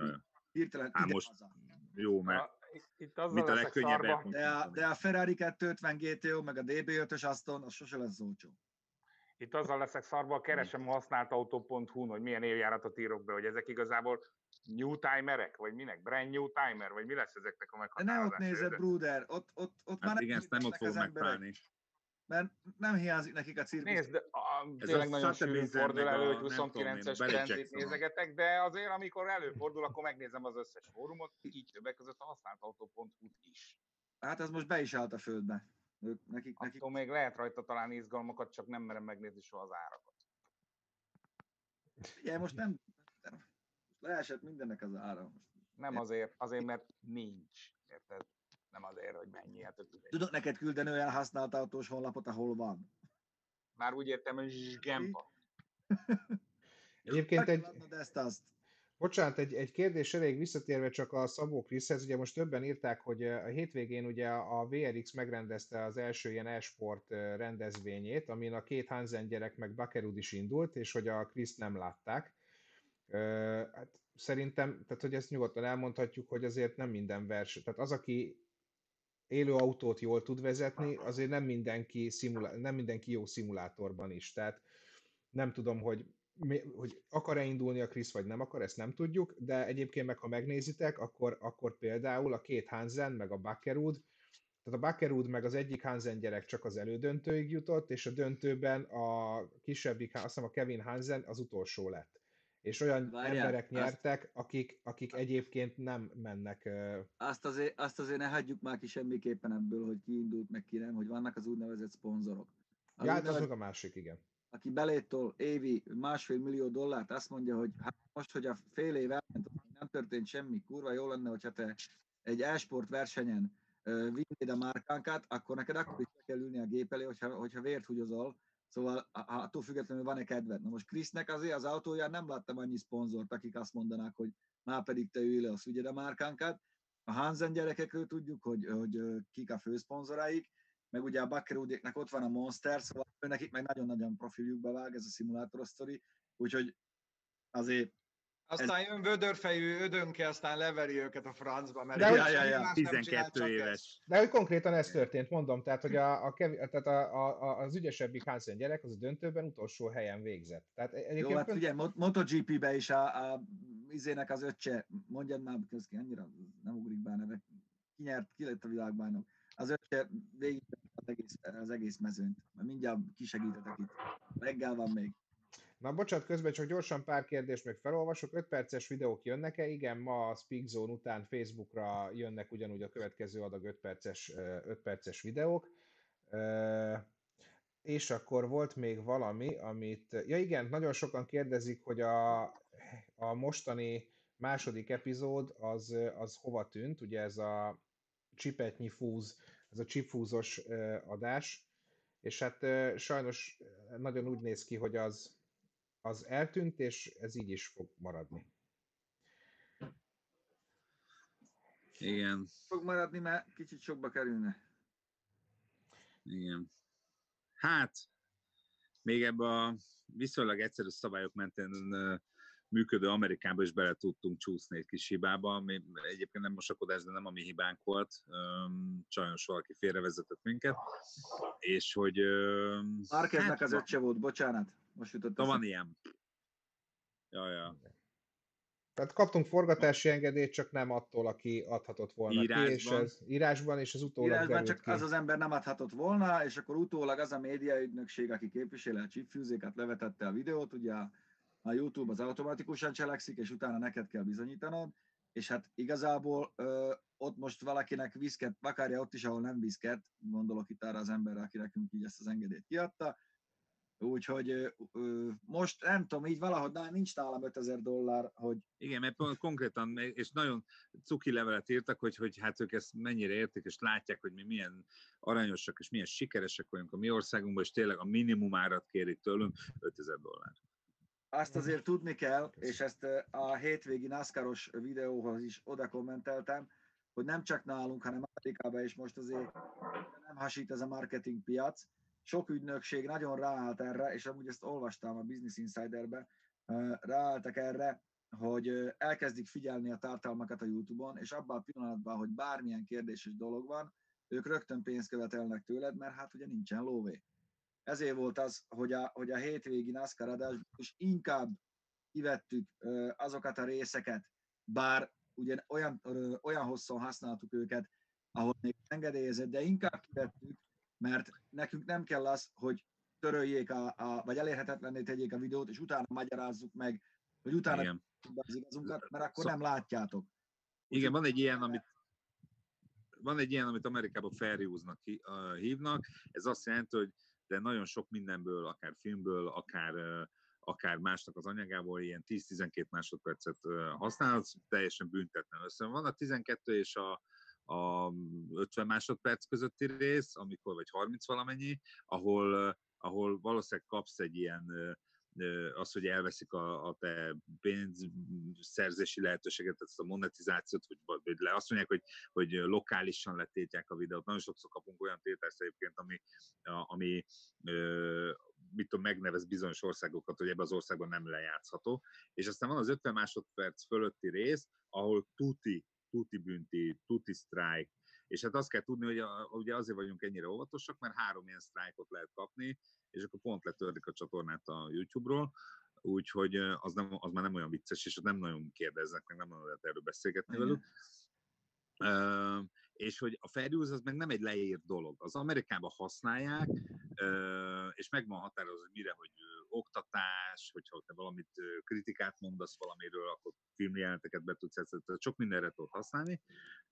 hirtelen ide most haza. Jó, mert itt az mit a legkönnyebb elmondani. De a Ferrari kétszázötven gé té o, meg a dé bé ötös Aston, az sose lesz olcsó. Itt azzal leszek szarban, keresem a használtautó pont hu-n, hogy milyen évjáratot írok be, hogy ezek igazából new timerek, vagy minek? Brand new timer, vagy mi lesz ezeknek a meghatározása? Ne ott nézed, Bruder, ott, ott, ott hát már igen, nem ott fog megtalálni. Mert nem hiányzik nekik a cirkusz. Nézd, tényleg nagyon sűrű fordul elő, hogy huszonkilences trendét nézegetek, de azért, amikor előfordul, akkor megnézem az összes fórumot, így többek között a használtautó pont hu-t is. Hát ez most be is állt a földbe. Ők, nekik, nekik... Attól még lehet rajta talán izgalmakat, csak nem merem megnézni soha az árakat. Igen, most nem... Leesett mindennek az ára. Most. Nem azért, azért, mert nincs. Érted? Nem azért, hogy mennyi. Hát, tudod neked küldeni olyan használt autós honlapot, ahol van? Már úgy értem, hogy zsgempa. Egyébként egy... Bocsánat, egy, egy kérdés elég visszatérve csak a Szabó Kriszhez, ugye most többen írták, hogy a hétvégén ugye a vé er iksz megrendezte az első ilyen e-sport rendezvényét, amin a két Hansen gyerek meg Bakerud is indult, és hogy a Kriszt nem látták. Hát szerintem, tehát hogy ezt nyugodtan elmondhatjuk, hogy azért nem minden verseny. Tehát az, aki élő autót jól tud vezetni, azért nem mindenki, szimulá- nem mindenki jó szimulátorban is. Tehát nem tudom, hogy hogy akar-e indulni a Krisz, vagy nem akar, ezt nem tudjuk, de egyébként meg, ha megnézitek, akkor, akkor például a két Hansen, meg a Buckerwood, tehát a Buckerwood meg az egyik Hansen gyerek csak az elődöntőig jutott, és a döntőben a kisebbik, azt hiszem a Kevin Hansen az utolsó lett. És olyan Várjál, emberek nyertek, akik, akik egyébként nem mennek. Azt azért, azt azért ne hagyjuk már ki semmiképpen ebből, hogy ki indult, meg ki nem, hogy vannak az úgynevezett szponzorok. Az ja, azok a másik, igen. Aki belétől évi másfél millió dollárt, azt mondja, hogy hát most, hogy a fél év elment, nem történt semmi, kurva jó lenne, hogyha te egy e-sport versenyen vinnéd a márkánkát, akkor neked akkor is kell ülni a gép elé, hogyha, hogyha vért húgyozol. Szóval attól függetlenül van-e kedved. Na most Krisznek azért az autóján nem láttam annyi szponzort, akik azt mondanák, hogy már pedig te ülj le, azt ügyed a márkánkát. A Hansen gyerekekről tudjuk, hogy, hogy kik a főszponzoráik, meg ugye a Buckerwoodéknak ott van a Monster, szóval nekik meg nagyon-nagyon profiljukba vág ez a szimulátoros sztori, úgyhogy azért... Aztán ez... jön vödörfejű ödönke, aztán leveri őket a francba, mert de jaj, jaj, jaj, tizenkét éves. De hogy konkrétan ez történt, mondom, tehát, hogy a, a kev... tehát a, a, az ügyesebbik Hansen gyerek az a döntőben utolsó helyen végzett. Tehát egyébként... Jó, hát figyelj, MotoGP-be is a, a izének az öccse, mondjad már, közki, annyira nem ugrik be a neve, ki nyert, ki lett a világbajnok. Az öccse végig az egész, az egész mezőnt, mert mindjárt kisegítetek itt, reggel van még. Na bocsánat, közben csak gyorsan pár kérdést még felolvasok, öt perces videók jönnek-e? Igen, ma a Speak Zone után Facebookra jönnek ugyanúgy a következő adag öt perces, öt perces videók. És akkor volt még valami, amit... Ja igen, nagyon sokan kérdezik, hogy a, a mostani második epizód az, az hova tűnt, ugye ez a csipetnyi fúz, ez a csipfúzos adás, és hát sajnos nagyon úgy néz ki, hogy az, az eltűnt, és ez így is fog maradni. Igen. Fog maradni, mert kicsit sokba kerülne. Igen. Hát, még ebbe a viszonylag egyszerű szabályok mentén működő Amerikában is bele tudtunk csúszni egy kis hibába, ami egyébként nem mosakodás, de nem a mi hibánk volt, sajnos valaki félrevezetett minket, és hogy... Márkeznek hát, az öccse volt, bocsánat, most jutott. Na van ilyen. Jaj, jaj. Tehát kaptunk forgatási engedélyt, csak nem attól, aki adhatott volna írásban. Ki, és ez, írásban, és az utólag írásban csak ki. Az az ember nem adhatott volna, és akkor utólag az a médiaügynökség, aki képviseli a csipfűzéket, levetette a videót, ugye a YouTube az automatikusan cselekszik, és utána neked kell bizonyítanod, és hát igazából ö, ott most valakinek viszket, akárja ott is, ahol nem viszket, gondolok itt arra az emberre, aki nekünk így ezt az engedélyt kiadta, úgyhogy ö, ö, most nem tudom, így valahogy na, nincs nálam ötezer dollár, hogy... Igen, mert konkrétan, és nagyon cuki levelet írtak, hogy, hogy hát ők ezt mennyire értik, és látják, hogy mi milyen aranyosak, és milyen sikeresek vagyunk a mi országunkban, és tényleg a minimumárat kérik tőlünk, ötezer dollár. Azt azért tudni kell, és ezt a hétvégi NASCAR-os videóhoz is oda kommenteltem, hogy nem csak nálunk, hanem Amerikában is most azért nem hasít ez a marketing piac. Sok ügynökség nagyon ráállt erre, és amúgy ezt olvastam a Business Insiderben, ráálltak erre, hogy elkezdik figyelni a tartalmakat a YouTube-on, és abban a pillanatban, hogy bármilyen kérdéses dolog van, ők rögtön pénzt követelnek tőled, mert hát ugye nincsen lóvé. Ezért volt az, hogy a, hogy a hétvégi NASCAR adásban is inkább kivettük azokat a részeket, bár ugyan olyan, olyan hosszan használtuk őket, ahol még engedélyezett, de inkább kivettük, mert nekünk nem kell az, hogy töröljék, a, a, vagy elérhetetlenné tegyék a videót, és utána magyarázzuk meg, hogy utána tudjuk az igazunkat, mert akkor szóval... nem látjátok. Igen, van egy ilyen, amit van egy ilyen, amit Amerikában fair use-nak hívnak, ez azt jelenti, hogy de nagyon sok mindenből, akár filmből, akár, akár másnak az anyagából ilyen tíz-tizenkét másodpercet használhatsz, teljesen büntetlen össze. Van a tizenkettő és a, a ötven másodperc közötti rész, amikor vagy harminc valamennyi, ahol, ahol valószínűleg kapsz egy ilyen, az, hogy elveszik a, a te pénzszerzési lehetőséget, ezt a monetizációt, vagy, vagy le. Azt mondják, hogy, hogy lokálisan letétják a videót. Nagyon sokszor kapunk olyan tiltást egyébként, ami, ami mit tudom, megnevez bizonyos országokat, hogy ebben az országban nem lejátszható. És aztán van az ötven másodperc fölötti rész, ahol tuti, tuti bünti, tuti sztrájk. És hát azt kell tudni, hogy a, ugye azért vagyunk ennyire óvatosak, mert három ilyen sztrájkot lehet kapni, és akkor pont letördik a csatornát a YouTube-ról, úgyhogy az, nem, az már nem olyan vicces, és nem nagyon kérdeznek, meg nem nagyon lehet erről beszélgetni velük. Uh, és hogy a fair use az meg nem egy leírt dolog. Az Amerikában használják, uh, és meg van határozva, hogy mire, hogy uh, oktatás, hogyha te valamit uh, kritikát mondasz valamiről, akkor filmjeleneteket be tudsz, tehát sok mindenre tudod használni.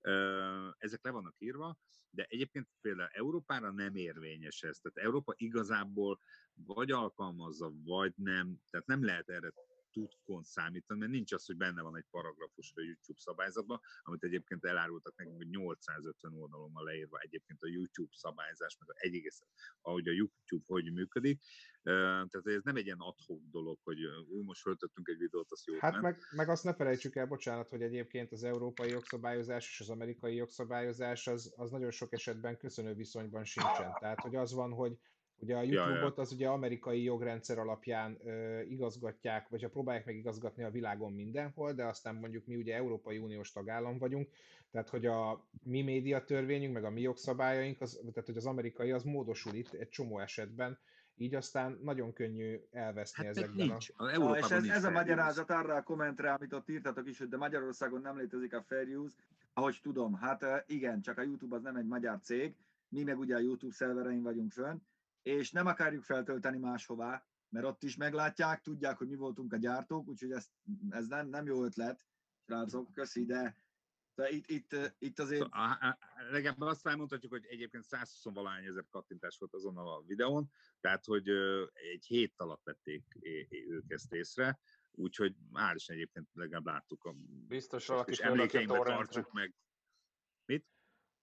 Uh, ezek le vannak írva, de egyébként például Európára nem érvényes ez. Tehát Európa igazából vagy alkalmazza, vagy nem, tehát nem lehet erre tudkon számítani, mert nincs az, hogy benne van egy paragrafus a YouTube szabályzatban, amit egyébként elárultak nekünk, hogy nyolcszázötven oldalon van leírva egyébként a YouTube szabályzás, meg egy egész, ahogy a YouTube hogy működik. Tehát ez nem egy ilyen ad hoc dolog, hogy most föltöttünk egy videót, azt jó. Hát meg, meg azt ne felejtsük el, bocsánat, hogy egyébként az európai jogszabályozás és az amerikai jogszabályozás az, az nagyon sok esetben köszönő viszonyban sincsen. Tehát, hogy az van, hogy ugye a YouTube-ot az ugye amerikai jogrendszer alapján ö, igazgatják, vagy ha próbálják meg igazgatni a világon mindenhol, de aztán mondjuk mi ugye Európai Uniós tagállam vagyunk, tehát hogy a mi médiatörvényünk, meg a mi jogszabályaink, az, tehát hogy az amerikai az módosul itt egy csomó esetben, így aztán nagyon könnyű elveszni hát ezekben. Nincs. A... A Na, és ez, ez a magyarázat arra a kommentre, amit ott írtatok is, hogy de Magyarországon nem létezik a fair use, ahogy tudom, hát igen, csak a YouTube az nem egy magyar cég, mi meg ugye a YouTube szerverein vagyunk fönn, és nem akarjuk feltölteni máshová, mert ott is meglátják, tudják, hogy mi voltunk a gyártók, úgyhogy ez, ez nem, nem jó ötlet, srácok, köszi, de, de itt, itt, itt azért... So, a, a, legalább azt elmondhatjuk, hogy egyébként százhúsz-valahány ezer kattintás volt azon a videón, tehát, hogy ö, egy hét alatt vették é, é, ők ezt észre, úgyhogy már is egyébként legalább láttuk a... Biztos valaki fölrakja a torrentre. Meg. Mit?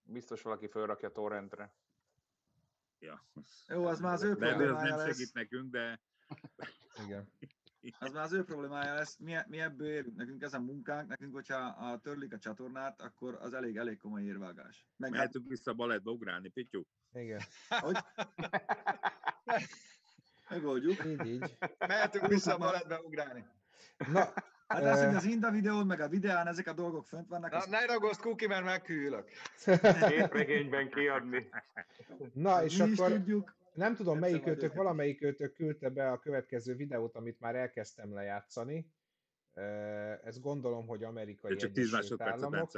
Biztos valaki fölrakja a torrentre. Ja. Jó, az már az ő problémája lesz. Nem segít nekünk, de... Igen. Az már az ő problémája lesz. Mi, mi ebből érünk. Nekünk ez a munkánk, nekünk, hogyha a törlik a csatornát, akkor az elég, elég komoly érvágás. Meg lehetünk vissza a balettbe ugrálni, Pityu? Igen. Hogy? Megoldjuk. Így, így. Mehetünk vissza a balettbe ugrálni. Na, hát az, hogy az Inda videón, meg a videán ezek a dolgok fönt vannak. Na, azt... ne ragozd kuki, mert meghűlök. Képregényben kiadni. Na, és mi akkor nem tudom, melyik őtök, valamelyik őtök küldte be a következő videót, amit már elkezdtem lejátszani. Ez gondolom, hogy amerikai Egyesült Államok.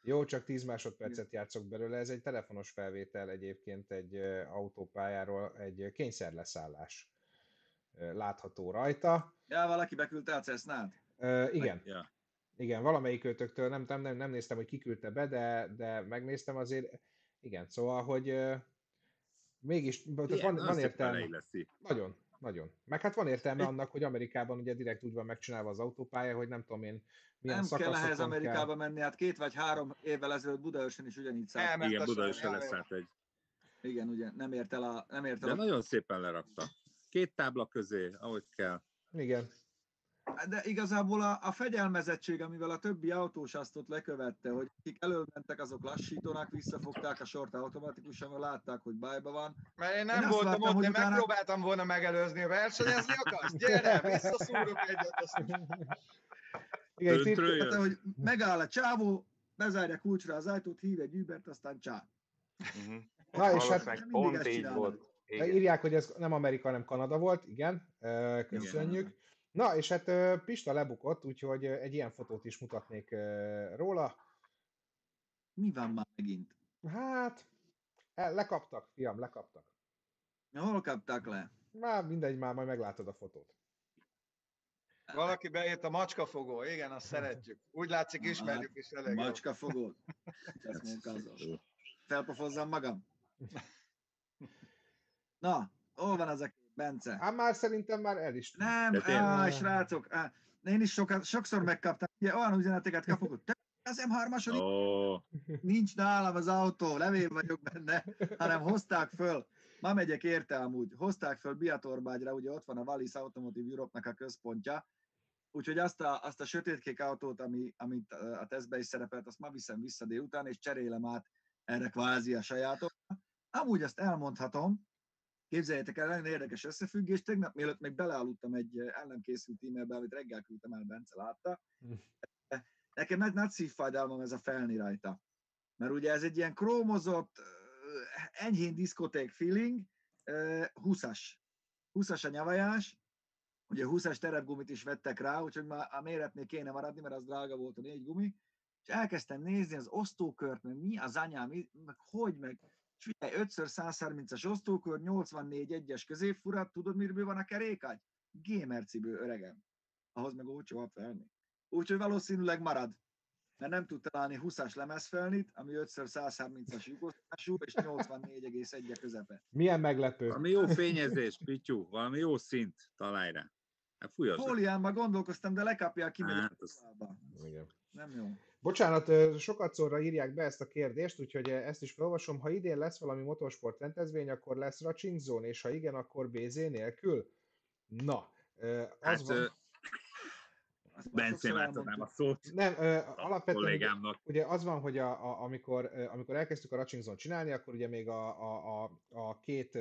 Jó, csak tíz másodpercet játszok belőle. Ez egy telefonos felvétel egyébként egy autópályáról, egy kényszerleszállás látható rajta. Ja, valaki beküldte a Cessnát? Uh, igen. Yeah. Igen, valamelyik őtöktől nem, nem, nem néztem, hogy kiküldte be, de, de megnéztem azért. Igen, szóval, hogy uh, mégis igen, van, van értelme. Nagyon, nagyon. Meg hát van értelme annak, hogy Amerikában ugye direkt úgy van megcsinálva az autópálya, hogy nem tudom én milyen szakaszokon kell. Nem kell ehhez Amerikába menni, hát két vagy három évvel ezelőtt Budaörsön is ugyanígy szállt. Igen, Budaörsön leszállt egy. Igen, ugye, nem ért el a... Nem ért el de a... nagyon szépen lerakta. Két tábla közé, ahogy kell. Igen. De igazából a, a fegyelmezettség, amivel a többi autós azt ott lekövette, hogy akik előmentek, azok lassítónak, visszafogták a sort automatikusan, mert látták, hogy bájba van. Mert én nem én voltam láttam, ott, hogy de utána... megpróbáltam volna megelőzni a versenyezni, akarsz? Gyere, visszaszúrok egyet. Azt igen, tippet, hogy megáll a csávó, bezárja kulcsra az ajtót, hív egy Ubert, aztán csá. Uh-huh. Na és hát pont így volt. Igen. Írják, hogy ez nem Amerika, hanem Kanada volt, igen, köszönjük. Na, és hát Pista lebukott, úgyhogy egy ilyen fotót is mutatnék róla. Mi van már megint? Hát, lekaptak, fiam, lekaptak. Hol kaptak le? Már mindegy, már majd meglátod a fotót. Valaki beírt a macskafogó, igen, azt szeretjük. Úgy látszik, ismerjük is elég. Macskafogó. Felpofozzam magam. Na, hol van ez a kép, Bence? Hát már szerintem már el is. Nem, áh, srácok, áh, én is sokat, sokszor megkaptam, ugye olyan üzeneteket kapok, hogy az em hármason oh. Nincs nálam az autó, nem én vagyok benne, hanem hozták föl, ma megyek érte amúgy, hozták föl Biatorbágyra, ugye ott van a Wallis Automotive Europe-nak a központja, úgyhogy azt a, azt a sötétkék autót, ami, amit a tesztbe is szerepelt, azt ma viszem vissza délután, és cserélem át erre kvázi a sajátot. Amúgy azt elmondhatom, képzeljétek el, nagyon érdekes összefüggés. Tegnap, mielőtt még belealudtam egy ellenkészült e-mailbe, amit reggel küldtem el, Bence látta. Nekem nagy, nagy szívfájdalmam ez a felni rajta. Mert ugye ez egy ilyen krómozott, enyhén diszkoték feeling, húszas. húszas a nyavajás, Ugye húszas terepgumit is vettek rá, úgyhogy már a méretnél kéne maradni, mert az drága volt a négy gumi. És elkezdtem nézni az osztókört, meg mi az anyám, meg hogy meg. És figyelj, ötször százharmincas osztókör, nyolcvannégy egyes középfurat, tudod, miről van a kerékágy? Gamerciből, öregem. Ahhoz meg olcsó a felni. Úgyhogy valószínűleg marad, mert nem tud találni húszas lemezfelnit, ami ötször százharmincas lyukosztású, és nyolcvannégy egész egy közepe. Milyen meglepő. Valami jó fényezés, Pityu, valami jó szint, találj rá. Fólián már gondolkoztam, de lekapja a kimegyet. Nem jó. Bocsánat, sokat szóra írják be ezt a kérdést, úgyhogy ezt is felolvasom. Ha idén lesz valami motorsport rendezvény, akkor lesz racingzón, és ha igen, akkor bé zé nélkül? Na, az hát, van... Bencém átadnám a szót nem, a alapvetően kollégámnak. Ugye az van, hogy a, a, amikor, amikor elkezdtük a racingzónt csinálni, akkor ugye még a, a, a, a két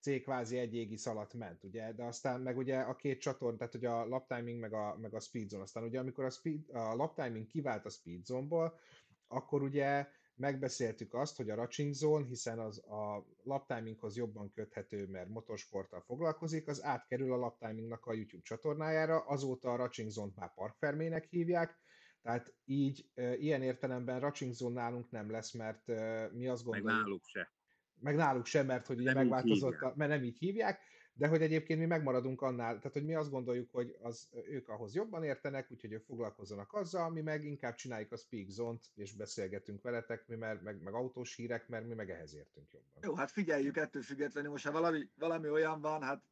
cég kvázi egy égisz alatt ment, ugye, de aztán meg ugye a két csatorn, tehát ugye a laptiming meg a, meg a speedzone, aztán ugye amikor a, speed, a laptiming kivált a speedzone-ból, akkor ugye megbeszéltük azt, hogy a racingzone, hiszen az a laptiminghoz jobban köthető, mert motorsporttal foglalkozik, az átkerül a laptimingnak a YouTube csatornájára, azóta a racingzone-t már parkfermének hívják, tehát így e, ilyen értelemben racingzone nálunk nem lesz, mert e, mi azt gondoljuk... Meg náluk se. Meg náluk sem, mert hogy ugye megváltozott, a, mert nem így hívják, de hogy egyébként mi megmaradunk annál, tehát hogy mi azt gondoljuk, hogy az, ők ahhoz jobban értenek, úgyhogy ők foglalkozzanak azzal, mi meg inkább csináljuk a Speak Zone-t, és beszélgetünk veletek, mi meg, meg, meg autós hírek, mert mi meg ehhez értünk jobban. Jó, hát figyeljük ettől függetlenül, most ha valami, valami olyan van, hát...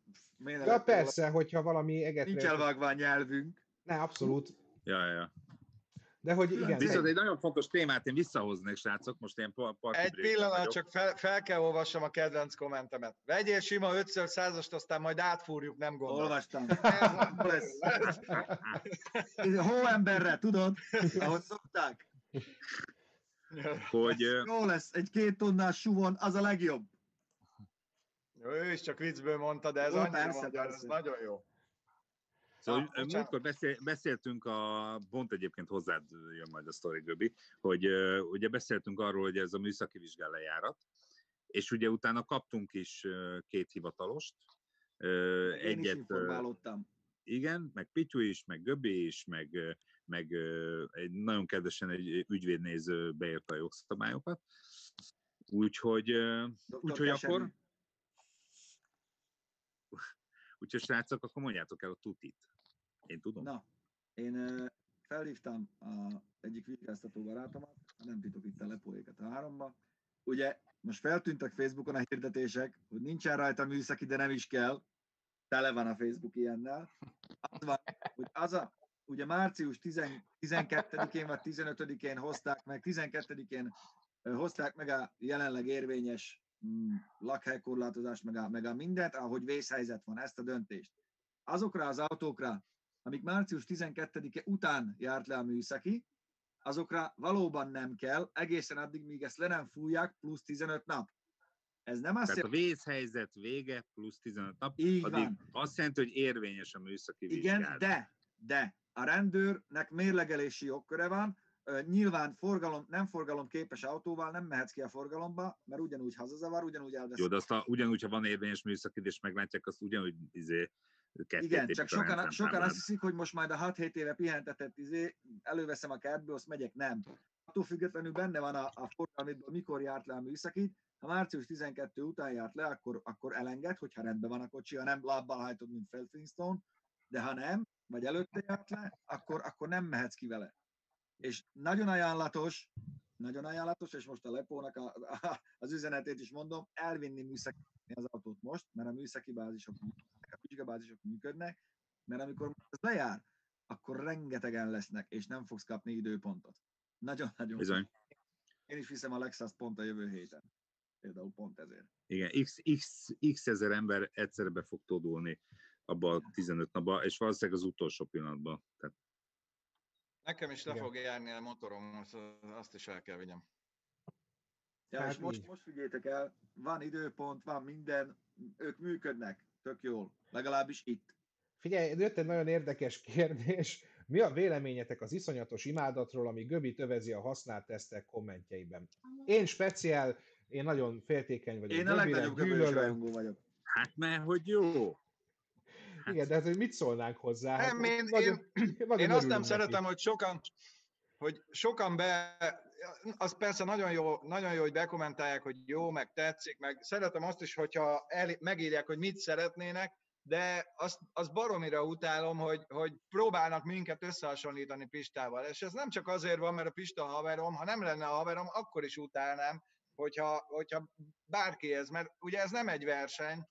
Ja persze, valami... hogyha valami egetre... Nincs elvágvány nyelvünk. Ne, abszolút. Ja, ja. De hogy igen, viszont egy... egy nagyon fontos témát én visszahoznék, srácok, most én parkibrékben egy pillanat, vagyok. Csak fel, fel kell olvassam a kedvenc kommentemet. Vegyél sima ötször százast, aztán majd átfúrjuk, nem gondolom. Olvastam. Hóemberre, tudod, ahogy szokták. Hogy, jó lesz, egy két tonnás suvon, az a legjobb. Jó, ő is csak viccből mondta, de ez ó, annyira persze, mondja, persze. Ez nagyon jó. Szóval múltkor beszél, beszéltünk, a, pont egyébként hozzád jön majd a sztori, Göbi, hogy ugye beszéltünk arról, hogy ez a műszaki vizsgál lejárat, és ugye utána kaptunk is két hivatalost. Én egyet, is informálódtam. Igen, meg Pityu is, meg Göbi is, meg, meg egy, nagyon kedvesen egy ügyvédnéző beírta a jogszabályokat. Úgyhogy, úgyhogy akkor... Úgyhogy srácok, akkor mondjátok el a tutit. Én tudom. Na, én felhívtam a egyik vizsgáztató barátomat, nem titok itt a lepoékat a háromba. Ugye most feltűntek Facebookon a hirdetések, hogy nincsen rajta műszaki, de nem is kell. Tele van a Facebook ilyennel. Az van, hogy az a, ugye március tizenkettedikén vagy tizenötödikén hozták meg, tizenkettedikén hozták meg a jelenleg érvényes lakhelykorlátozás, meg a, meg a mindent, ahogy vészhelyzet van, ezt a döntést. Azokra az autókra, amik március tizenkettedike után járt le a műszaki, azokra valóban nem kell, egészen addig, míg ezt le nem fújják, plusz tizenöt nap. Ez nem azt jelenti... Tehát a vészhelyzet vége, plusz tizenöt nap, így addig van. Azt jelenti, hogy érvényes a műszaki vizsgálat. Igen, de, de a rendőrnek mérlegelési jogköre van, nyilván forgalom, nem forgalomképes autóval nem mehetsz ki a forgalomba, mert ugyanúgy hazazavar, ugyanúgy elvesz. Jó, de azt a, ugyanúgy, ha van érvényes műszakid, és meglátják, azt ugyanúgy izé, kettét. Igen, csak sokan, sokan azt hiszik, hogy most majd a hat-hét éve pihentetett izé, előveszem a kertből, azt megyek, nem. Attól függetlenül benne van a, a forgalomidban, mikor járt le a műszakid, ha március tizenkettő után járt le, akkor, akkor elenged, hogyha rendben van a kocsi, ha nem lábbal hajtod, mint Felfringstone, de ha nem, vagy előtte járt le, akkor, akkor nem mehetsz ki vele. És nagyon ajánlatos, nagyon ajánlatos, és most a Lepónak a, a, az üzenetét is mondom, elvinni műszaki az autót most, mert a műszaki bázisok, a vizsgabázisok működnek, mert amikor ez lejár, akkor rengetegen lesznek, és nem fogsz kapni időpontot. Nagyon-nagyon. Bizony. Én is viszem a Lexus pont a jövő héten. Például pont ezért. Igen, x, x, x ezer ember egyszerre be fog tódulni abba a tizenöt napba, és valószínűleg az utolsó pillanatban. Tehát nekem is le igen. Fog járni a motorom, azt is el kell vigyem. Ja, és most, most figyeljétek el, van időpont, van minden, ők működnek tök jól, legalábbis itt. Figyelj, jött egy nagyon érdekes kérdés. Mi a véleményetek az iszonyatos imádatról, ami Göbit övezi a használt tesztek kommentjeiben? Én speciál, én nagyon féltékeny vagyok. Én a legnagyobb Göbölyös rajongó vagyok. Hát mert hogy jó. Hát. Igen, de hát, hogy mit szólnánk hozzá? Nem, hát, én, nagyon, én, nagyon én azt nem szeretem, neki. hogy sokan... hogy sokan be, az persze nagyon jó, nagyon jó, hogy bekommentálják, hogy jó, meg tetszik, meg szeretem azt is, hogyha el, megírják, hogy mit szeretnének, de azt, azt baromira utálom, hogy, hogy próbálnak minket összehasonlítani Pistával. És ez nem csak azért van, mert a Pista a haverom, ha nem lenne a haverom, akkor is utálnám, hogyha, hogyha bárki ez, mert ugye ez nem egy verseny,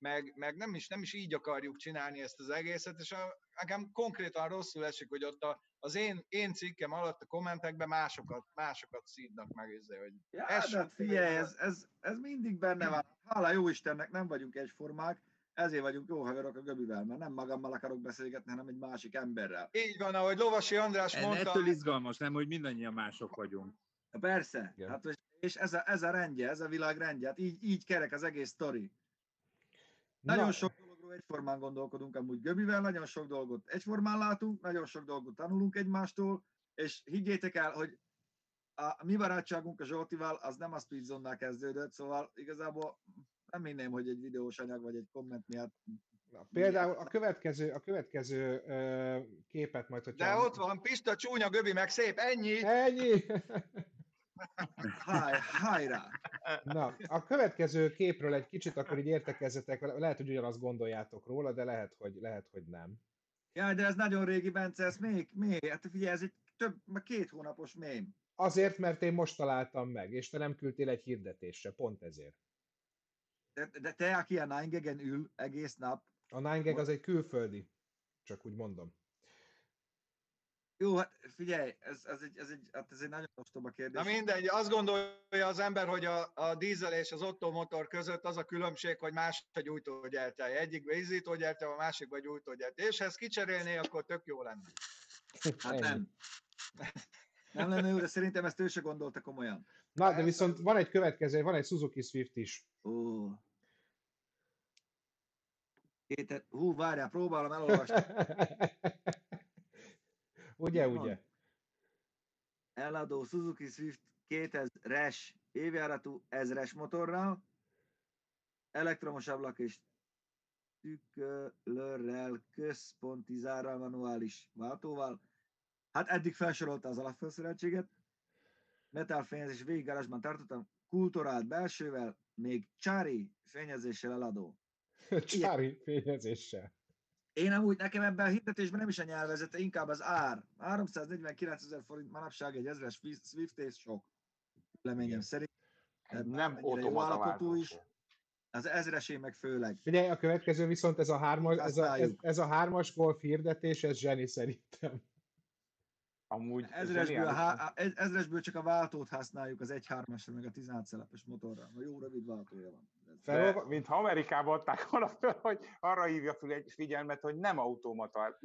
meg, meg nem, is, nem is így akarjuk csinálni ezt az egészet, és a, nekem konkrétan rosszul esik, hogy ott a, az én, én cikkem alatt a kommentekben másokat, másokat szídnak meg. Ezzel, hogy ja, ez, hát figyelj, ez, ez, ez mindig benne van. Hála jó Istennek, nem vagyunk egyformák, ezért vagyunk jó haverok a Göbivel, mert nem magammal akarok beszélgetni, hanem egy másik emberrel. Így van, ahogy Lovasi András ez mondta. Ettől izgalmas, nem, hogy mindannyian mások vagyunk. Na persze, hát, és ez a, ez a rendje, ez a világ rendje, hát így, így kerek az egész sztori. Nagyon Na. sok dologról egyformán gondolkodunk amúgy Göbivel, nagyon sok dolgot egyformán látunk, nagyon sok dolgot tanulunk egymástól, és higgyétek el, hogy a mi barátságunk a Zsoltival az nem a Speedzone-nál kezdődött, szóval igazából nem hinném, hogy egy videós anyag vagy egy komment miatt. Na, például a következő, a következő ö, képet majd... De ott van, Pista csúnya, Göbi meg szép, ennyi! Ennyi! Háj, hajrá! Na, a következő képről egy kicsit akkor így értekezzetek, lehet, hogy ugyanazt gondoljátok róla, de lehet, hogy, lehet, hogy nem. Jaj, de ez nagyon régi, Bence, ez még, még, hát figyelj, ez egy több, két hónapos mém. Azért, mert én most találtam meg, és te nem küldtél egy hirdetésre, pont ezért. De, de te, aki a Ninegegen ül egész nap... A Ninegeg az egy külföldi, csak úgy mondom. Jó, hát figyelj, ez, ez, egy, ez, egy, hát ez egy nagyon ostoba kérdés. Na mindegy, azt gondolja az ember, hogy a, a dízel és az Otto motor között az a különbség, hogy más a gyújtógyártja. Egyikbe izzítógyártja, a másikba gyújtógyártja. És ha ezt kicserélné, akkor tök jó lenne. Hát nem. Nem lenne jó, de szerintem ezt ő se gondolta komolyan. Na, de viszont van egy következő, van egy Suzuki Swift is. Ó. Kéte, hú, várjál, próbálom elolvasni. Ugye, ugye? Van. Eladó Suzuki Swift kétezres évjáratú ezres motorral, elektromos ablak és tükörrel, központi zárral, manuális váltóval. Hát eddig felsorolta az alapfelszereltséget. Metálfényezés végig garázsban tartottam, kulturált belsővel, még csári fényezéssel eladó. Csári fényezéssel. Én amúgy nekem ebben a hirdetésben nem is a nyelvezete, inkább az ár. háromszáznegyvenkilencezer forint manapság egy ezres Swift és sok. Leményem szerint. Nem automata is. Az ezresé meg főleg. Figyelj, a következő viszont ez a hármas, ez a, ez, ez a hármas golf hirdetés, ez zseni szerintem. Amúgy ezresből, há, ezresből csak a váltót használjuk az egy hármasra, meg a tizenhat szelepes motorra. A jó rövid váltója van. De, mintha Amerikában adták volna föl, hogy arra hívja egy figyelmet, hogy nem automata.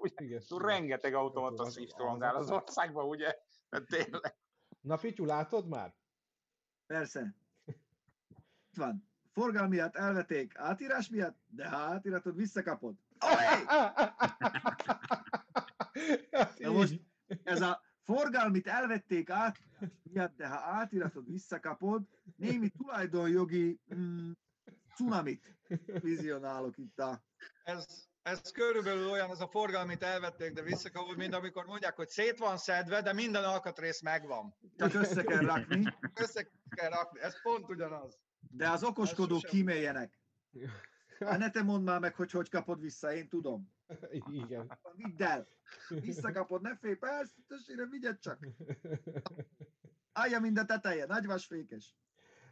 Ugye, rengeteg automata szívtorongál az országban, ugye? Tényleg. Na, Pityu, látod már? Persze. Itt van. Forgalom miatt elvették, átírás miatt, de ha átíratod, visszakapod. Oké! De most ez a forgalmit elvették át, miatt, de ha átiratod, visszakapod, némi tulajdonjogi mm, cunamit vizionálok itt a... Ez, ez körülbelül olyan, ez a forgalmit elvették, de visszakapod, mint amikor mondják, hogy szét van szedve, de minden alkatrész megvan. Csak össze kell rakni. Össze kell rakni, ez pont ugyanaz. De az okoskodók kíméljenek. Hát ne te mondd már meg, hogy hogy kapod vissza, én tudom. Igen. Vidd el! Visszakapod, ne félj, persze, tösére, vigyed csak! Állja mind a teteje, nagyvasfékes!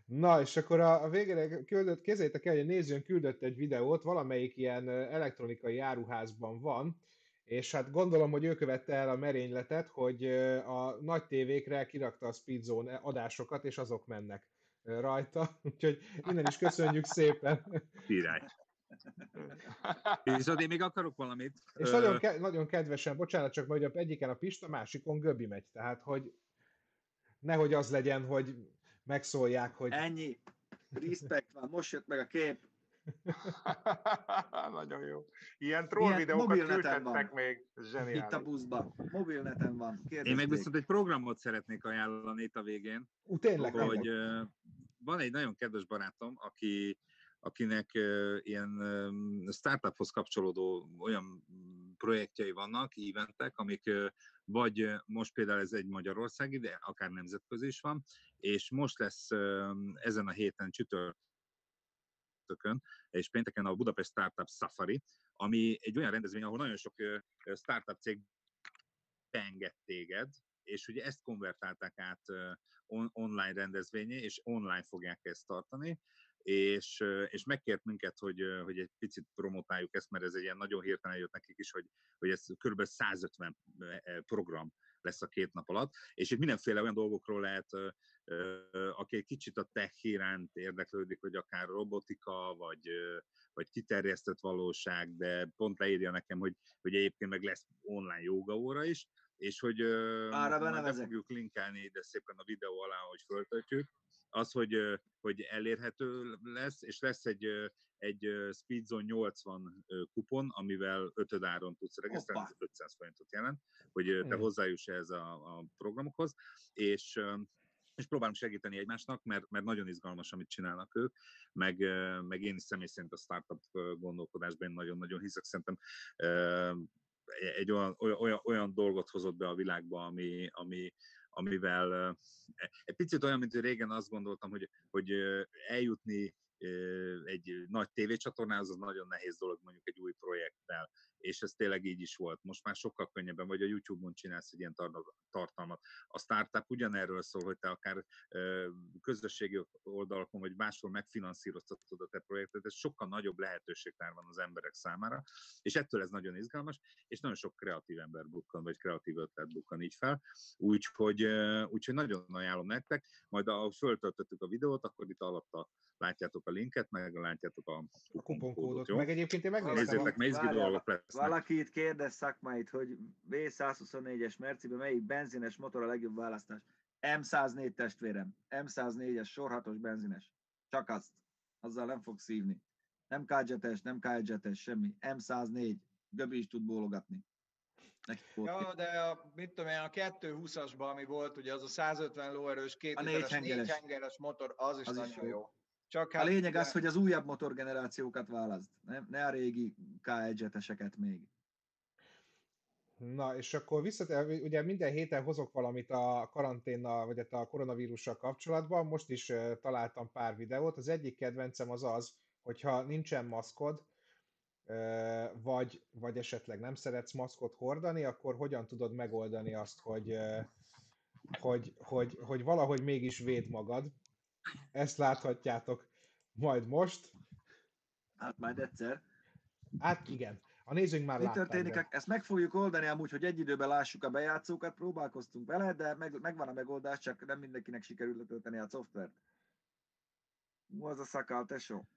Na, és akkor a végére küldött, kézzétek el, hogy nézzünk, küldött egy videót, valamelyik ilyen elektronikai áruházban van, és hát gondolom, hogy ő követte el a merényletet, hogy a nagy tévékre kirakta a Speedzone adásokat, és azok mennek rajta, úgyhogy innen is köszönjük szépen! Király! Viszont én még akarok valamit. És nagyon, ke- nagyon kedvesen, bocsánat, csak majd egyiken a Pista, másikon Göbi megy. Tehát, hogy nehogy az legyen, hogy megszólják, hogy... Ennyi. Respekt van, most jött meg a kép. Nagyon jó. Ilyen troll videókat küldhettek még. Zseniális. Itt a buszban. Mobilneten van. Kérdezték. Én meg viszont egy programot szeretnék ajánlani itt a végén. Ú, tényleg. Hogy, van egy nagyon kedves barátom, aki akinek ilyen startuphoz kapcsolódó olyan projektjei vannak, eventek, amik vagy most például ez egy magyarországi, de akár nemzetközi is van, és most lesz ezen a héten csütörtökön és pénteken a Budapest Startup Safari, ami egy olyan rendezvény, ahol nagyon sok startup cég beenged téged, és ugye ezt konvertálták át on- online rendezvényé, és online fogják ezt tartani, és, és megkért minket, hogy, hogy egy picit promotáljuk ezt, mert ez egy ilyen nagyon hirtelen jött nekik is, hogy, hogy ez kb. száz ötven program lesz a két nap alatt, és itt mindenféle olyan dolgokról lehet, aki egy kicsit a tech iránt érdeklődik, hogy akár robotika, vagy, vagy kiterjesztett valóság, de pont leírja nekem, hogy, hogy egyébként meg lesz online jóga óra is, és hogy be fogjuk linkelni ide szépen a videó alá, hogy föltöltjük, az, hogy, hogy elérhető lesz, és lesz egy, egy Speedzone nyolcvan kupon, amivel ötödáron tudsz regisztrálni, ez ötszáz forintot jelent, hogy te hozzájuss ehhez a, a programokhoz, és, és próbálunk segíteni egymásnak, mert, mert nagyon izgalmas, amit csinálnak ők, meg, meg én is személy szerint a startup gondolkodásban én nagyon-nagyon hiszek, szerintem egy olyan, olyan, olyan dolgot hozott be a világba, ami, ami, amivel egy picit olyan, mint régen azt gondoltam, hogy, hogy eljutni egy nagy tévécsatornához, az nagyon nehéz dolog mondjuk egy új projekttel, és ez tényleg így is volt. Most már sokkal könnyebben, vagy a YouTube-on csinálsz egy ilyen tartalmat. A startup ugyanerről szól, hogy te akár közösségi oldalakon, vagy máshol megfinanszíroztatod a te projektet, ez sokkal nagyobb lehetőségtár van az emberek számára, és ettől ez nagyon izgalmas, és nagyon sok kreatív ember bukkan, vagy kreatív ötlet bukkan így fel, úgyhogy, úgyhogy nagyon ajánlom nektek, majd ahogy föltöltöttük a videót, akkor itt alatta látjátok a linket, meg látjátok a, a kuponkódot, jó? Meg egyébként én megnéztem. A... Valaki itt kérdez szakmáit, hogy vé százhuszonnégyes Mercibe melyik benzines motor a legjobb választás? em száznégy testvérem, em száznégyes sorhatos benzines. Csak azt. Azzal nem fogsz szívni. Nem ká dzsetes, nem ká dzsetes, semmi. em száznégy. Göbi is tud bólogatni. Ja, de a, mit tudom én, a kétszázhúszasban, ami volt, ugye az a száz ötven lóerős, kétezres hengeres motor, az is az nagyon is jó. jó. Csak hát a lényeg az, hogy az újabb motorgenerációkat válaszd, ne, ne a régi ká egyeseket még. Na, és akkor visszatérve, ugye minden héten hozok valamit a karanténnal, vagy a koronavírussal kapcsolatban, most is találtam pár videót. Az egyik kedvencem az az, hogyha nincsen maszkod, vagy, vagy esetleg nem szeretsz maszkot hordani, akkor hogyan tudod megoldani azt, hogy, hogy, hogy, hogy valahogy mégis védd magad. Ezt láthatjátok majd most. Hát majd egyszer. Hát igen, a nézőink már látták. Mi történik? De. Ezt meg fogjuk oldani amúgy, hogy egy időben lássuk a bejátszókat, próbálkoztunk vele, de meg, megvan a megoldás, csak nem mindenkinek sikerült letölteni a szoftvert. Hú, az a szakál, tesó.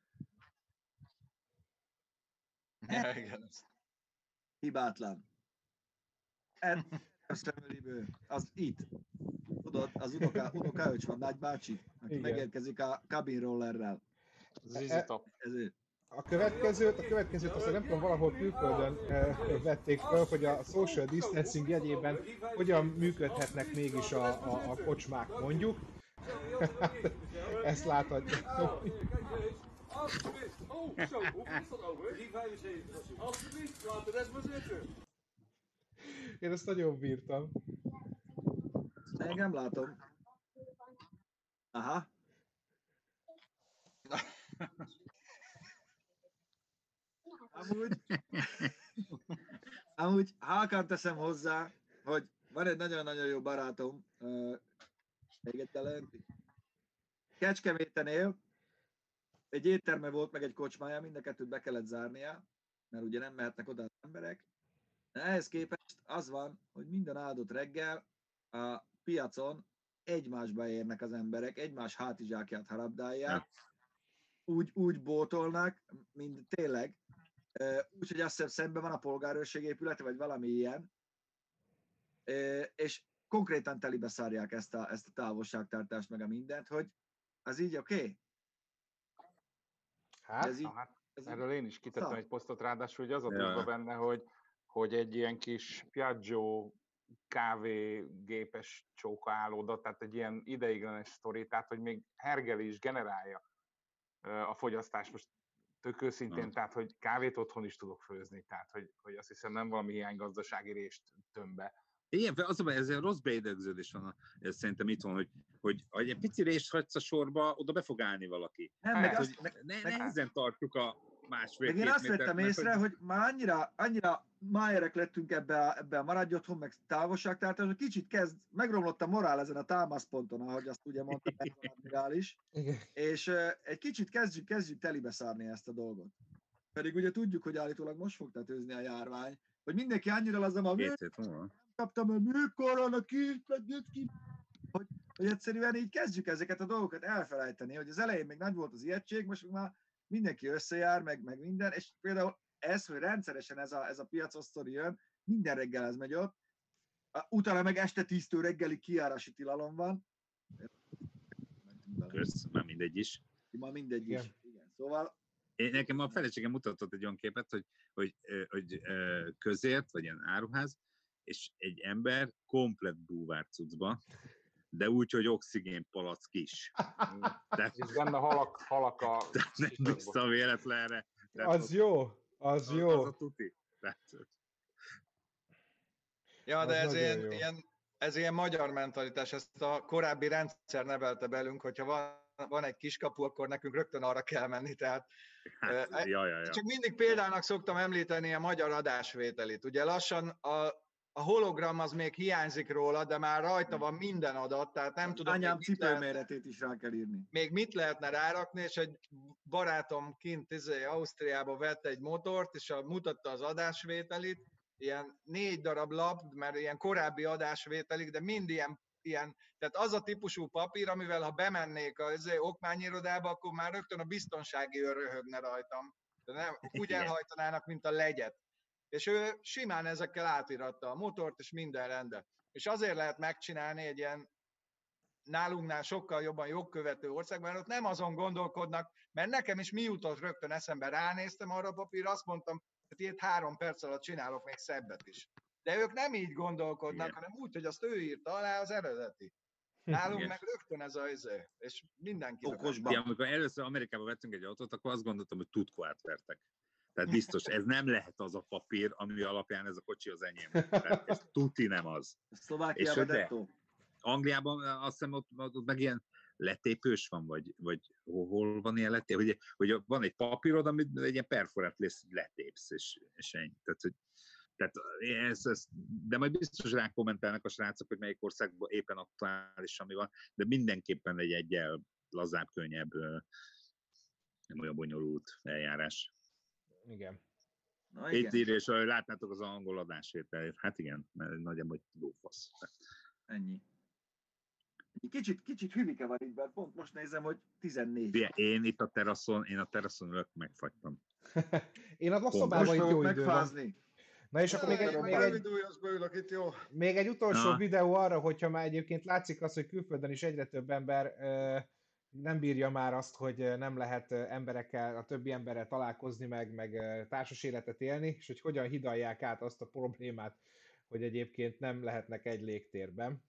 Hibátlan. Köszönöm, az itt. Tudod, az unoka, unokaöcs van, nagybácsi, aki megérkezik a kabinrollerrel. Ez easy top. A következőt, a következőt azt nem tudom, valahol külföldön vették fel, hogy a social distancing jegyében hogyan működhetnek mégis a, a, a kocsmák, mondjuk. Ezt láthatjátok. Én ezt nagyon bírtam. Még nem látom. Aha. Amúgy, amúgy halkan teszem hozzá, hogy van egy nagyon-nagyon jó barátom, Kecskeméten él, egy étterme volt, meg egy kocsmája, mind a kettőt be kellett zárnia, mert ugye nem mehetnek oda az emberek. Ehhez képest az van, hogy minden áldott reggel a piacon egymásba érnek az emberek, egymás hátizsákját harabdálják, úgy, úgy bótolnak, mint tényleg, úgyhogy azt hiszem szemben van a polgárőrség épülete, vagy valami ilyen, és konkrétan telibe szárják ezt a, ezt a távolságtartást, meg a mindent, hogy az így oké? Okay? Hát, ez így, ez erről én is kitettem szab. Egy posztot, ráadásul hogy az a durva benne, hogy hogy egy ilyen kis Piaggio kávégépes csóka állóda, tehát egy ilyen ideiglenes sztori, tehát hogy még hergelés generálja. a fogyasztás most tök őszintén, hát. Tehát, hogy kávét otthon is tudok főzni, tehát, hogy, hogy azt hiszem nem valami hiány gazdasági részt tömbe. Igen, azonban ez egy rossz beidegződés van, ez szerintem itthon, hogy, hogy, hogy egy pici részt hagysz a sorba, oda be fog állni valaki. Nem, hát, meg azt, hogy ne, meg nehezen hát. tartjuk a másfél két métert. Én azt vettem észre, hogy, hogy már annyira, annyira májerek lettünk ebbe a, ebbe a maradj otthon, meg távolságtartásra, kicsit kezd, megromlott a morál ezen a támaszponton, ahogy azt ugye mondtam, admirális, és uh, egy kicsit kezdjük, kezdjük telibeszárni ezt a dolgot. Pedig ugye tudjuk, hogy állítólag most fog tetőzni a járvány, hogy mindenki annyira lazam a kaptam, hogy mikor annak így, hogy, hogy egyszerűen így kezdjük ezeket a dolgokat elfelejteni, hogy az elején még nagy volt az ijegység, most már mindenki összejár, meg, meg minden, és például ez, hogy rendszeresen ez a, ez a piacosztori jön, minden reggel ez megy ott, utána meg este tíztől reggeli kijárási tilalom van. Kösz, már mindegy is. Már mindegy is, igen. Szóval... Én, nekem a feleségem mutatott egy olyan képet, hogy, hogy, hogy közért, vagy ilyen áruház, és egy ember komplet búvárcucba, de úgy, hogy oxigénpalack is. Tehát, és benne halak, halak a... Tehát nem biztos véletlenre. Tehát az ott, jó, az, az jó. Az a tuti. Tehát... Ja, de az ez, ilyen, ilyen, ez ilyen magyar mentalitás. Ezt a korábbi rendszer nevelte belünk, hogyha van van egy kiskapu, akkor nekünk rögtön arra kell menni, tehát hát, eh, ja, ja, ja. Csak mindig példának szoktam említeni a magyar adásvételit. Ugye lassan a, a hologram az még hiányzik róla, de már rajta van minden adat, tehát nem tudom... Anyám cipőméretét is rá kell írni. Még mit lehetne rárakni, és egy barátom kint izé, Ausztriába vett egy motort, és a, mutatta az adásvételit, ilyen négy darab lap, mert ilyen korábbi adásvételik, de mind ilyen Ilyen, tehát az a típusú papír, amivel ha bemennék az okmányirodába, akkor már rögtön a biztonsági őr röhögne rajtam. De nem, úgy elhajtanának, mint a legyet. És ő simán ezekkel átiratta a motort, és minden rendben. És azért lehet megcsinálni egy ilyen nálunknál sokkal jobban jogkövető országban, mert ott nem azon gondolkodnak, mert nekem is mi jutott rögtön eszembe, ránéztem arra a papírra, azt mondtam, hogy ilyet három perc alatt csinálok még szebbet is. De ők nem így gondolkodnak, igen. Hanem úgy, hogy azt ő írta alá az eredeti. Nálunk igen. Meg rögtön ez a izé, és mindenki okosban. Amikor először Amerikában vettünk egy autót, akkor azt gondoltam, hogy tutkó átvertek. Tehát biztos, ez nem lehet az a papír, ami alapján ez a kocsi az enyém. Tehát ez tuti nem az. Szlovákiában dettó. Angliában azt hiszem, ott, ott meg ilyen letépős van, vagy, vagy hol van ilyen letép? Hogy, hogy van egy papírod, amit egy ilyen perforát lesz, letépsz, és, és ennyi. Tehát, hogy Tehát ez, ez, de majd biztos ránk kommentálnak a srácok, hogy melyik országban éppen aktuális, ami van, de mindenképpen egy egyel lazább, könnyebb, nem olyan bonyolult eljárás. Igen. Na, igen. Itt írja, és látnátok az angol adásvételét. Hát igen, mert nagyjából egy lófasz. Ennyi. Kicsit, kicsit hüvike van így, mert pont most nézem, hogy tizennégy. Igen, én itt a teraszon, én a teraszon ülök, megfagytam. Én a szobában jó megfázni. Na és akkor még egy, még, egy, még egy utolsó Na. videó arra, hogyha már egyébként látszik az, hogy külföldön is egyre több ember nem bírja már azt, hogy nem lehet emberekkel, a többi emberrel találkozni, meg, meg társas életet élni, és hogy hogyan hidalják át azt a problémát, hogy egyébként nem lehetnek egy légtérben.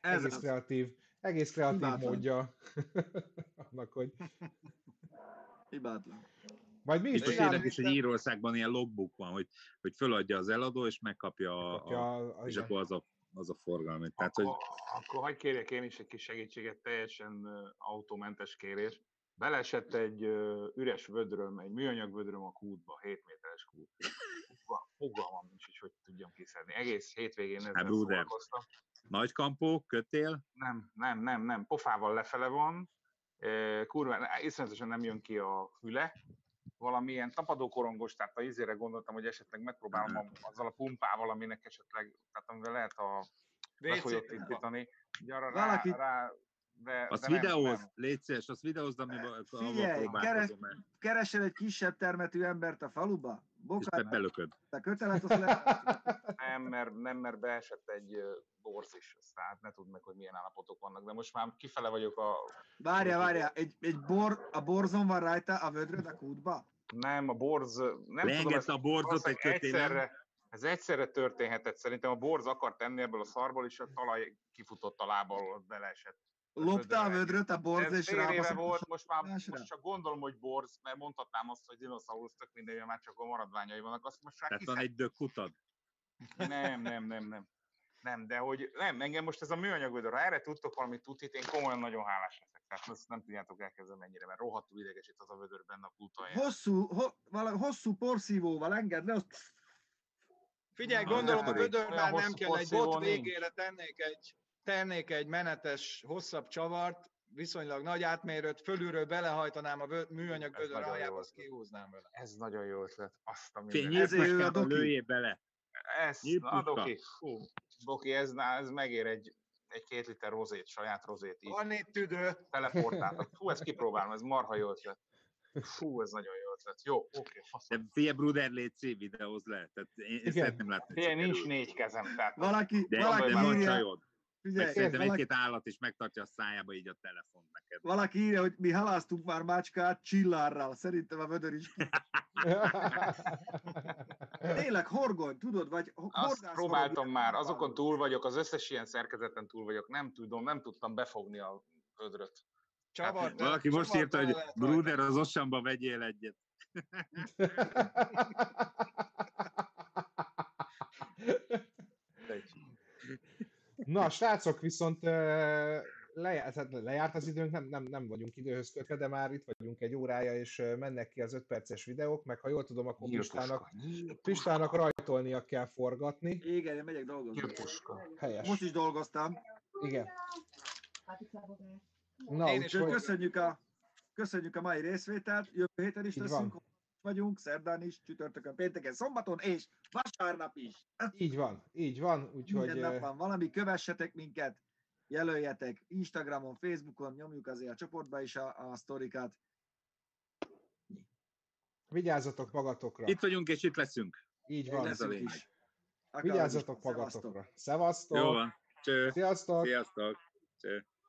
Ez egész az. kreatív, egész kreatív Hibátlan. módja annak, hogy... Hibátlan. Majd mi is csinálunk. És egy Írországban ilyen logbook van, hogy, hogy föladja az eladó, és megkapja, megkapja a, a, és akkor az a, az a forgalmi. Tehát, akkor, hogy... akkor hagyj kérjek én is egy kis segítséget, teljesen autómentes kérés. Belesett egy üres vödröm, egy műanyag vödröm a kútba, hét méteres kút. Fogalmam nincs is, hogy tudjam kiszedni. Egész hétvégén ezzel szórakoztam. Nagy kampó, kötél? Nem, nem, nem, nem. Pofával lefele van. Kurva, iszonyatosan nem jön ki a füle. Valamilyen tapadókorongos, tehát a izére gondoltam, hogy esetleg megpróbálom a, azzal a pumpával, aminek esetleg, tehát amivel lehet a lefolyót indítani. Valaki... Azt videózd, légy szíves, azt videózd, amivel keres, keresel egy kisebb termetű embert a faluba, bokára, belököd. Te kötelet, azt lehet. Nem, mert, nem, mert beesett egy borz is, tehát ne tudd meg, hogy milyen állapotok vannak, de most már kifele vagyok a... Várja, várja, egy, egy bor, a borzon van rajta a vödröd a kútba? Nem, a borz... Nem tudom, ez, a borzot egy egyszerre, ez egyszerre történhetett, szerintem a borz akart enni ebből a szarból, és a talaj kifutott a lábalól, beleesett. Loptál vödröt a borz és rábasztál. Volt, most már most csak gondolom, hogy borz, mert mondhatnám azt, hogy dinoszaurusz, tök minden, már csak a maradványai vannak. Azt most már tehát hiszem. Van egy dökutad? Nem, nem, nem, nem. Nem, de hogy nem, engem most ez a műanyag vödör, ha erre tudtok valami tutit, én komolyan nagyon hálás leszek. Tehát azt nem tudjátok elkezdeni mennyire, mert rohadtul idegesít az a vödör benne a kultaján. Hosszú, ho, valami, hosszú porszívóval enged le, azt... Figyelj, gondolom a vödörnál nem kell egy bot végére tennék egy, tennék egy menetes, hosszabb csavart, viszonylag nagy átmérőt, fölülről belehajtanám a műanyag vödör aljába, azt kihúznám vele. Ez nagyon jó ötlet. Azt a mindent. Fényézést lőjé bele. Ezt adok ki. Boki, ez, ez megér egy, egy két liter rozét, saját rozét így. Van itt tüdő. Teleportáltak. Hú, ezt kipróbálom, ez marha jó ötlet. Hú, ez nagyon jó ötlet. Jó, oké. Okay, de fie Bruder Léci videóz le. Tehát én ezt szeretném látni. Fie, nincs négy kezem. Tehát valaki, de valaki van írja. Csajod. Figyelj, szerintem valaki... egy-két állat is megtartja a szájába így a telefont neked. Valaki írja, hogy mi halásztunk már mácskát csillárral. Szerintem a vödör is ki. Tényleg horgony, tudod, vagy hordász. Azt próbáltam már, azokon túl vagyok, az összes ilyen szerkezeten túl vagyok, nem tudom, nem tudtam befogni a vödröt. Csavar, hát, valaki csavar, most írta, hogy Bruder az Ossamba vegyél egyet. Na, srácok, viszont lejárt, lejárt az időnk, nem, nem, nem vagyunk időhöz kötve, de már itt vagyunk egy órája, és mennek ki az öt perces videók, meg ha jól tudom, akkor Pistának, Pistának rajtolnia kell forgatni. Igen, én megyek dolgozni. Helyes. Most is dolgoztam. Igen. Na, én is, hogy... köszönjük, a, köszönjük a mai részvételt, jövő héten is így leszünk, van. Vagyunk, szerdán is, csütörtökön, pénteken, szombaton és vasárnap is. Így van, így van. Úgyhogy... minden nap van valami, kövessetek minket, jelöljetek Instagramon, Facebookon, nyomjuk azért a csoportba is a, a sztorikat. Vigyázzatok magatokra. Itt vagyunk és itt leszünk. Így van. Ez a lényeg. Vigyázzatok magatokra. Szevasztok. Jó van. Cső. Sziasztok. Sziasztok. Cső.